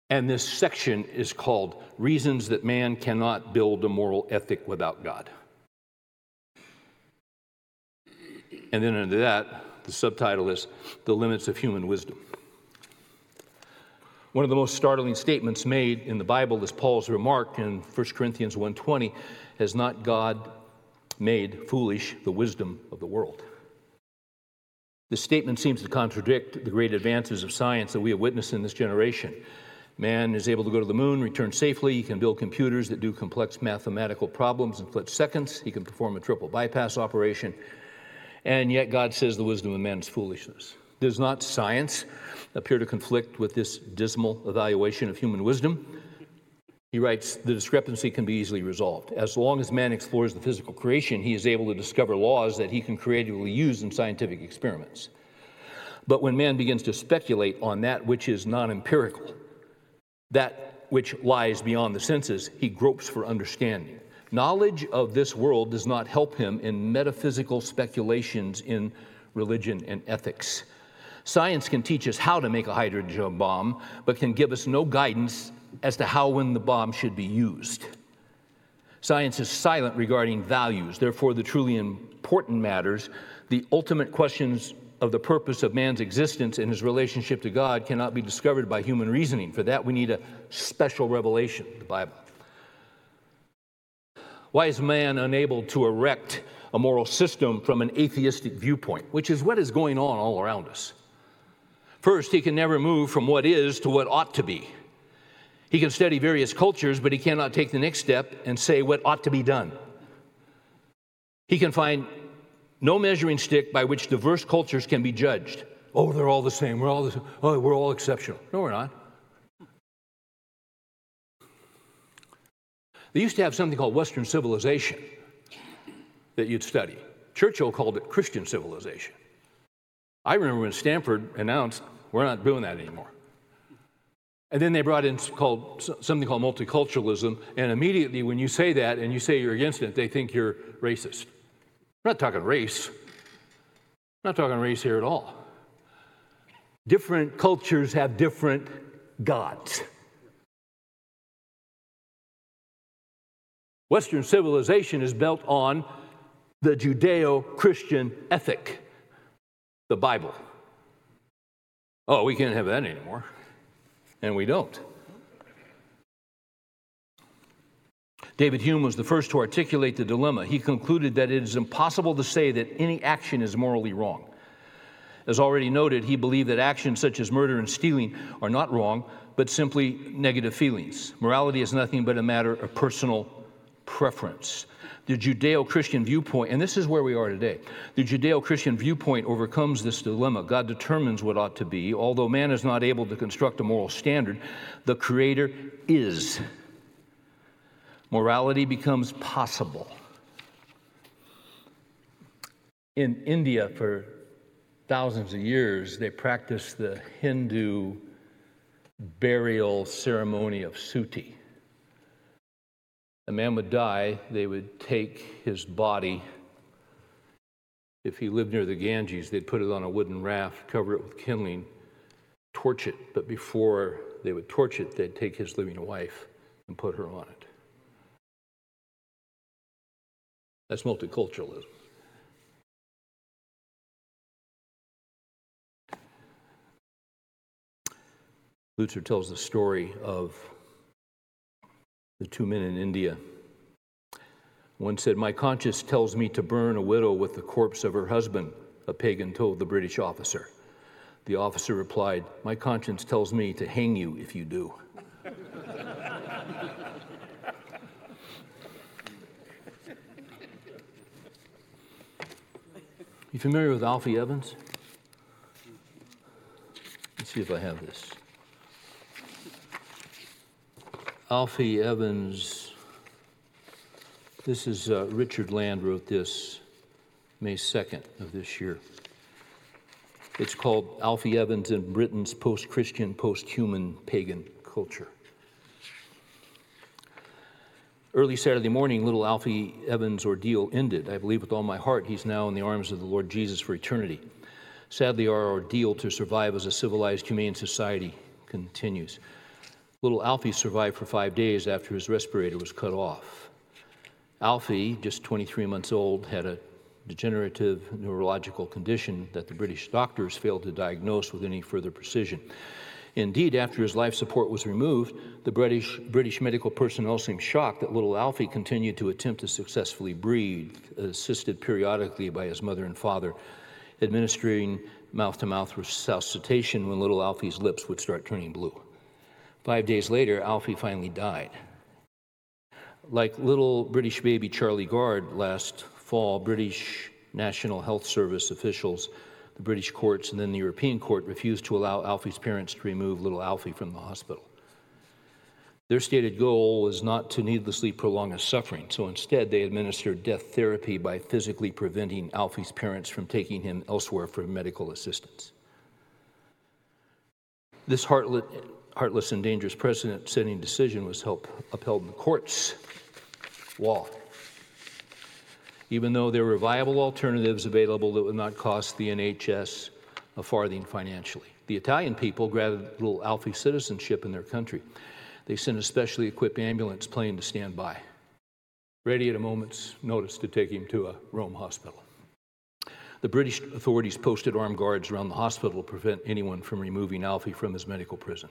And this section is called Reasons That Man Cannot Build a Moral Ethic Without God. And then under that, the subtitle is The Limits of Human Wisdom. One of the most startling statements made in the Bible is Paul's remark in First Corinthians one twenty, has not God made foolish the wisdom of the world? This statement seems to contradict the great advances of science that we have witnessed in this generation. Man is able to go to the moon, return safely. He can build computers that do complex mathematical problems in split seconds. He can perform a triple bypass operation. And yet God says the wisdom of man is foolishness. Does not science appear to conflict with this dismal evaluation of human wisdom? He writes, the discrepancy can be easily resolved. As long as man explores the physical creation, he is able to discover laws that he can creatively use in scientific experiments. But when man begins to speculate on that which is non-empirical, that which lies beyond the senses, he gropes for understanding. Knowledge of this world does not help him in metaphysical speculations in religion and ethics. Science can teach us how to make a hydrogen bomb, but can give us no guidance as to how when the bomb should be used. Science is silent regarding values. Therefore, the truly important matters, the ultimate questions of the purpose of man's existence and his relationship to God, cannot be discovered by human reasoning. For that, we need a special revelation, the Bible. Why is man unable to erect a moral system from an atheistic viewpoint, which is what is going on all around us? First, he can never move from what is to what ought to be. He can study various cultures, but he cannot take the next step and say what ought to be done. He can find no measuring stick by which diverse cultures can be judged. Oh, they're all the same. We're all the same. Oh, we're all exceptional. No, we're not. They used to have something called Western civilization that you'd study. Churchill called it Christian civilization. I remember when Stanford announced, we're not doing that anymore. And then they brought in called, something called multiculturalism, and immediately when you say that and you say you're against it, they think you're racist. We're not talking race. We're not talking race here at all. Different cultures have different gods. Western civilization is built on the Judeo-Christian ethic, the Bible. Oh, we can't have that anymore. And we don't. David Hume was the first to articulate the dilemma. He concluded that it is impossible to say that any action is morally wrong. As already noted, he believed that actions such as murder and stealing are not wrong, but simply negative feelings. Morality is nothing but a matter of personal preference. The Judeo-Christian viewpoint, and this is where we are today, the Judeo-Christian viewpoint overcomes this dilemma. God determines what ought to be. Although man is not able to construct a moral standard, the Creator is. Morality becomes possible. In India, for thousands of years, they practiced the Hindu burial ceremony of suti. A man would die, they would take his body. If he lived near the Ganges, they'd put it on a wooden raft, cover it with kindling, torch it. But before they would torch it, they'd take his living wife and put her on it. That's multiculturalism. Lutzer tells the story of the two men in India. One said, "My conscience tells me to burn a widow with the corpse of her husband," a pagan told the British officer. The officer replied, "My conscience tells me to hang you if you do." You familiar with Alfie Evans? Let's see if I have this. Alfie Evans, this is uh, Richard Land wrote this May second of this year. It's called Alfie Evans and Britain's Post-Christian, Post-Human, Pagan Culture. Early Saturday morning, little Alfie Evans' ordeal ended. I believe with all my heart he's now in the arms of the Lord Jesus for eternity. Sadly, our ordeal to survive as a civilized, humane society continues. Little Alfie survived for five days after his respirator was cut off. Alfie, just twenty-three months old, had a degenerative neurological condition that the British doctors failed to diagnose with any further precision. Indeed, after his life support was removed, the British British medical personnel seemed shocked that little Alfie continued to attempt to successfully breathe, assisted periodically by his mother and father, administering mouth-to-mouth resuscitation when little Alfie's lips would start turning blue. Five days later, Alfie finally died. Like little British baby Charlie Gard last fall, British National Health Service officials, the British courts, and then the European court refused to allow Alfie's parents to remove little Alfie from the hospital. Their stated goal was not to needlessly prolong his suffering, so instead they administered death therapy by physically preventing Alfie's parents from taking him elsewhere for medical assistance. This heartless, heartless and dangerous precedent-setting decision was help, upheld in the court's wall, even though there were viable alternatives available that would not cost the N H S a farthing financially. The Italian people granted little Alfie citizenship in their country. They sent a specially equipped ambulance plane to stand by, ready at a moment's notice to take him to a Rome hospital. The British authorities posted armed guards around the hospital to prevent anyone from removing Alfie from his medical prison.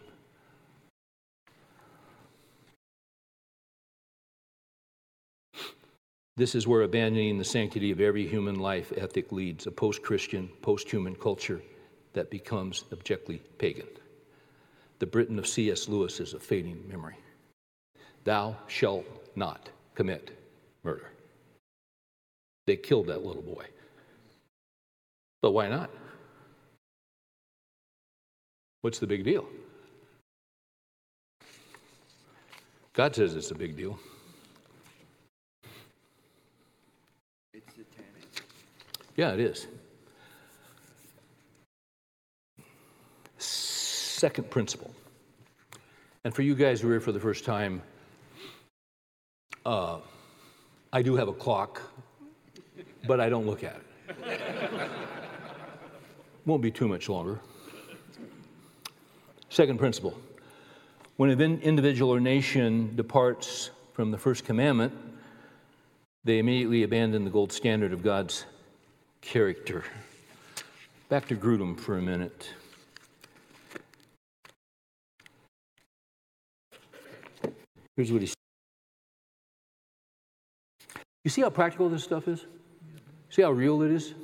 This is where abandoning the sanctity of every human life ethic leads, a post-Christian, post-human culture that becomes abjectly pagan. The Britain of C S Lewis is a fading memory. Thou shalt not commit murder. They killed that little boy. But why not? What's the big deal? God says it's a big deal. Yeah, it is. Second principle. And for you guys who are here for the first time, uh, I do have a clock, but I don't look at it. Won't be too much longer. Second principle. When an individual or nation departs from the first commandment, they immediately abandon the gold standard of God's character. Back to Grudem for a minute. Here's what he said. You see how practical this stuff is? See how real it is?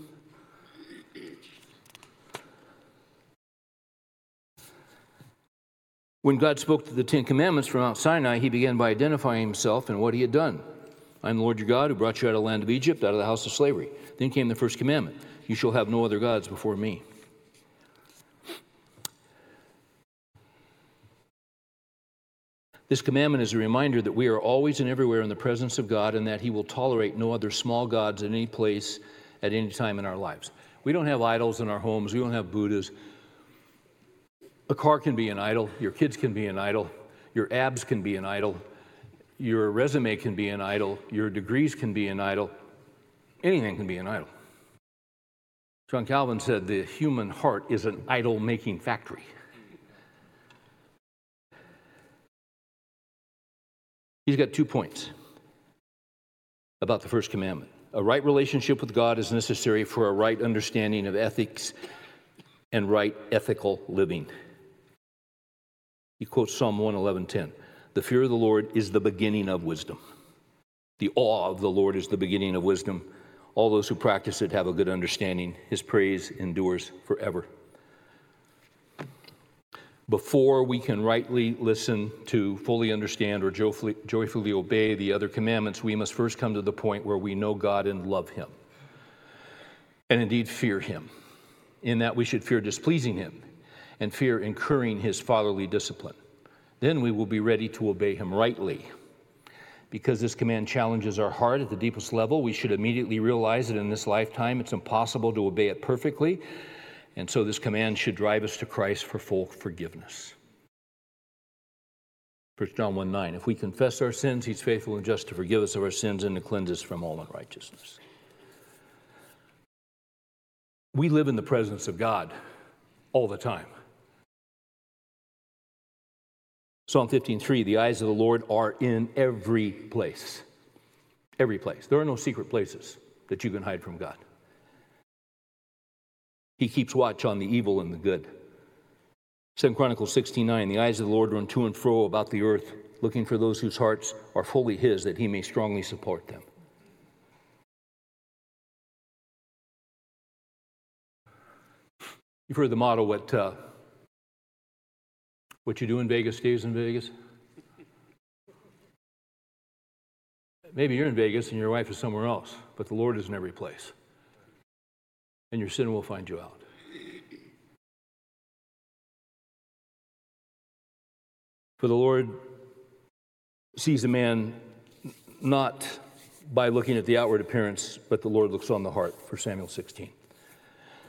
When God spoke to the Ten Commandments from Mount Sinai, he began by identifying himself and what he had done. I am the Lord your God who brought you out of the land of Egypt, out of the house of slavery. Then came the first commandment. You shall have no other gods before me. This commandment is a reminder that we are always and everywhere in the presence of God and that he will tolerate no other small gods in any place at any time in our lives. We don't have idols in our homes. We don't have Buddhas. A car can be an idol. Your kids can be an idol. Your abs can be an idol. Your resume can be an idol. Your degrees can be an idol. Anything can be an idol. John Calvin said the human heart is an idol-making factory. He's got two points about the first commandment. A right relationship with God is necessary for a right understanding of ethics and right ethical living. He quotes Psalm one eleven ten. The fear of the Lord is the beginning of wisdom. The awe of the Lord is the beginning of wisdom. All those who practice it have a good understanding. His praise endures forever. Before we can rightly listen to, fully understand, or joyfully, joyfully obey the other commandments, we must first come to the point where we know God and love him, and indeed fear him, in that we should fear displeasing him and fear incurring his fatherly discipline. Then we will be ready to obey him rightly. Because this command challenges our heart at the deepest level, we should immediately realize that in this lifetime it's impossible to obey it perfectly, and so this command should drive us to Christ for full forgiveness. First John one nine, if we confess our sins, he's faithful and just to forgive us of our sins and to cleanse us from all unrighteousness. We live in the presence of God all the time. Psalm fifteen three, the eyes of the Lord are in every place. Every place. There are no secret places that you can hide from God. He keeps watch on the evil and the good. Second Chronicles sixteen nine, the eyes of the Lord run to and fro about the earth, looking for those whose hearts are fully his, that he may strongly support them. You've heard the motto, what, uh, what you do in Vegas stays in Vegas. Maybe you're in Vegas and your wife is somewhere else, but the Lord is in every place. And your sin will find you out. For the Lord sees a man not by looking at the outward appearance, but the Lord looks on the heart, First Samuel sixteen.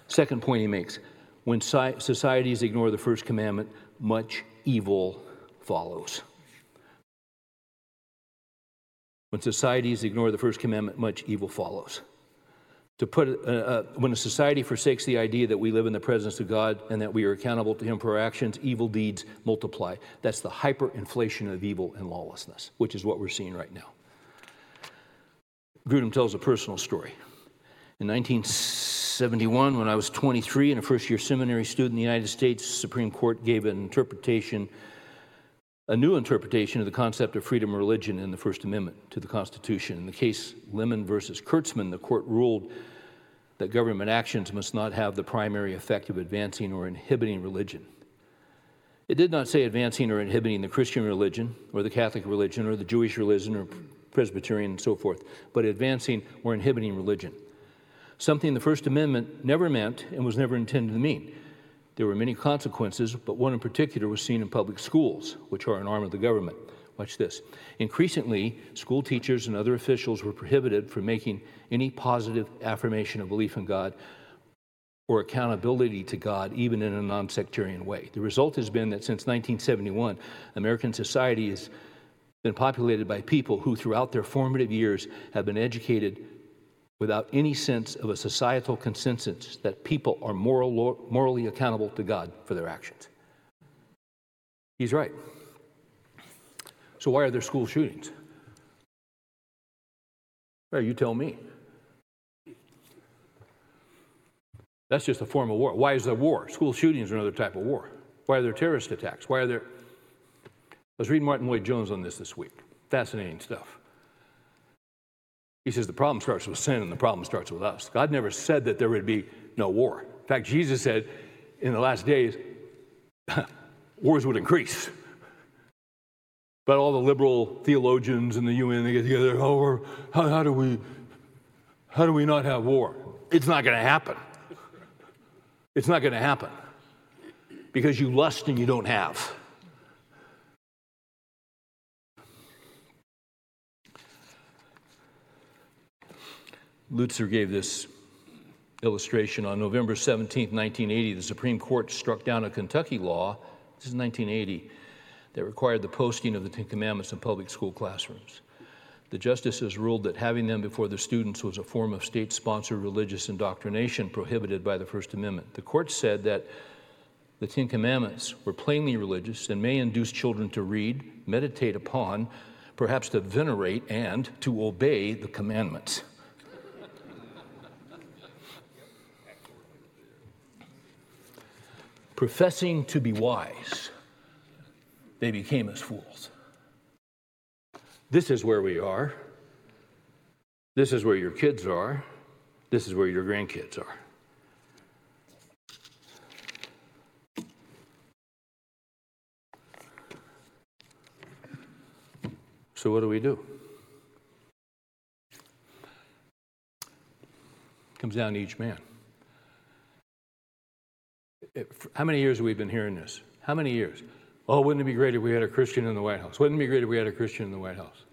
Second point he makes, when societies ignore the first commandment, much evil follows. When societies ignore the first commandment, much evil follows. To put uh, uh, when a society forsakes the idea that we live in the presence of God and that we are accountable to him for our actions, evil deeds multiply. That's the hyperinflation of evil and lawlessness, which is what we're seeing right now. Grudem tells a personal story. In nineteen seventy-one, when I was twenty-three and a first-year seminary student in the United States, the Supreme Court gave an interpretation, a new interpretation of the concept of freedom of religion in the First Amendment to the Constitution. In the case Lemon versus Kurtzman, the court ruled that government actions must not have the primary effect of advancing or inhibiting religion. It did not say advancing or inhibiting the Christian religion or the Catholic religion or the Jewish religion or Presbyterian and so forth, but advancing or inhibiting religion, something the First Amendment never meant and was never intended to mean. There were many consequences, but one in particular was seen in public schools, which are an arm of the government. Watch this. Increasingly, school teachers and other officials were prohibited from making any positive affirmation of belief in God or accountability to God, even in a non-sectarian way. The result has been that since nineteen seventy-one, American society has been populated by people who, throughout their formative years, have been educated without any sense of a societal consensus that people are moral, morally accountable to God for their actions. He's right. So why are there school shootings? Well, you tell me. That's just a form of war. Why is there war? School shootings are another type of war. Why are there terrorist attacks? Why are there... I was reading Martyn Lloyd-Jones on this this week. Fascinating stuff. He says the problem starts with sin and the problem starts with us. God never said that there would be no war. In fact, Jesus said in the last days, wars would increase. But all the liberal theologians in the U N, they get together, oh, we're, how, how do we, how do we not have war? It's not going to happen. It's not going to happen. Because you lust and you don't have. Lutzer gave this illustration. On November seventeenth, nineteen eighty, the Supreme Court struck down a Kentucky law, this is nineteen eighty, that required the posting of the Ten Commandments in public school classrooms. The justices ruled that having them before the students was a form of state-sponsored religious indoctrination prohibited by the First Amendment. The court said that the Ten Commandments were plainly religious and may induce children to read, meditate upon, perhaps to venerate, and to obey the commandments. Professing to be wise, they became as fools. This is where we are. This is where your kids are. This is where your grandkids are. So what do we do? It comes down to each man. How many years have we been hearing this? How many years? Oh, wouldn't it be great if we had a Christian in the White House? Wouldn't it be great if we had a Christian in the White House?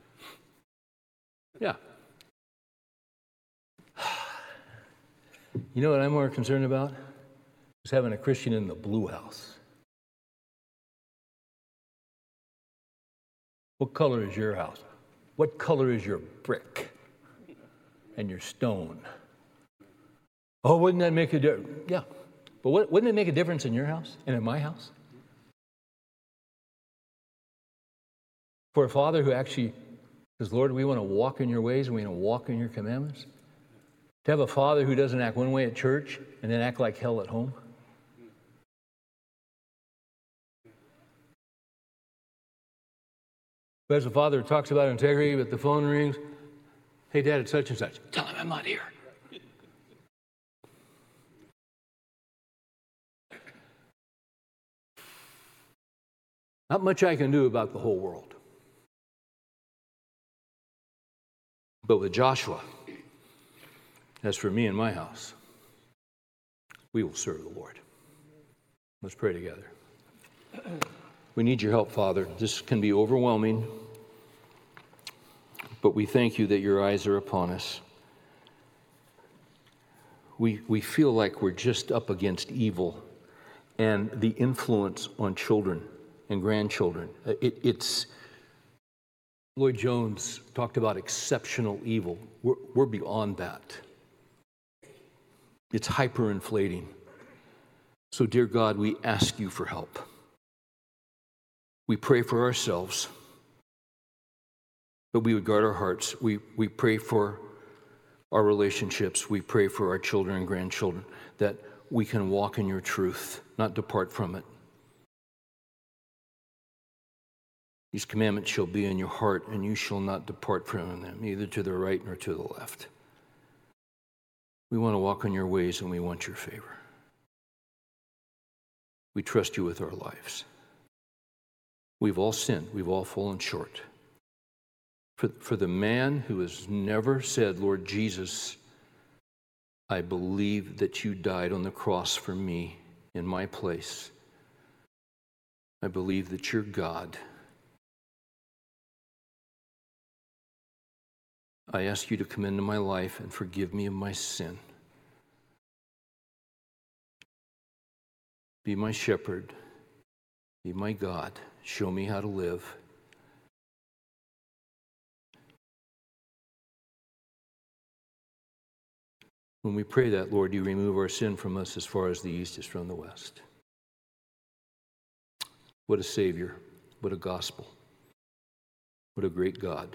Yeah. You know what I'm more concerned about? Is having a Christian in the blue house. What color is your house? What color is your brick and your stone? Oh, wouldn't that make a difference? Yeah. But what, wouldn't it make a difference in your house and in my house? For a father who actually says, Lord, we want to walk in your ways and we want to walk in your commandments. To have a father who doesn't act one way at church and then act like hell at home. But as a father who talks about integrity, but the phone rings, hey, Dad, it's such and such. Tell him I'm not here. Not much I can do about the whole world. But with Joshua, as for me and my house, we will serve the Lord. Let's pray together. We need your help, Father. This can be overwhelming, but we thank you that your eyes are upon us. We we feel like we're just up against evil and the influence on children and grandchildren. It, it's Lloyd-Jones talked about exceptional evil. We're, we're beyond that. It's hyperinflating. So, dear God, we ask you for help. We pray for ourselves, but we would guard our hearts. We we pray for our relationships. We pray for our children and grandchildren that we can walk in your truth, not depart from it. These commandments shall be in your heart, and you shall not depart from them, either to the right nor to the left. We want to walk in your ways, and we want your favor. We trust you with our lives. We've all sinned. We've all fallen short. For, for the man who has never said, Lord Jesus, I believe that you died on the cross for me in my place. I believe that you're God. I ask you to come into my life and forgive me of my sin. Be my shepherd. Be my God. Show me how to live. When we pray that, Lord, you remove our sin from us as far as the east is from the west. What a Savior. What a gospel. What a great God.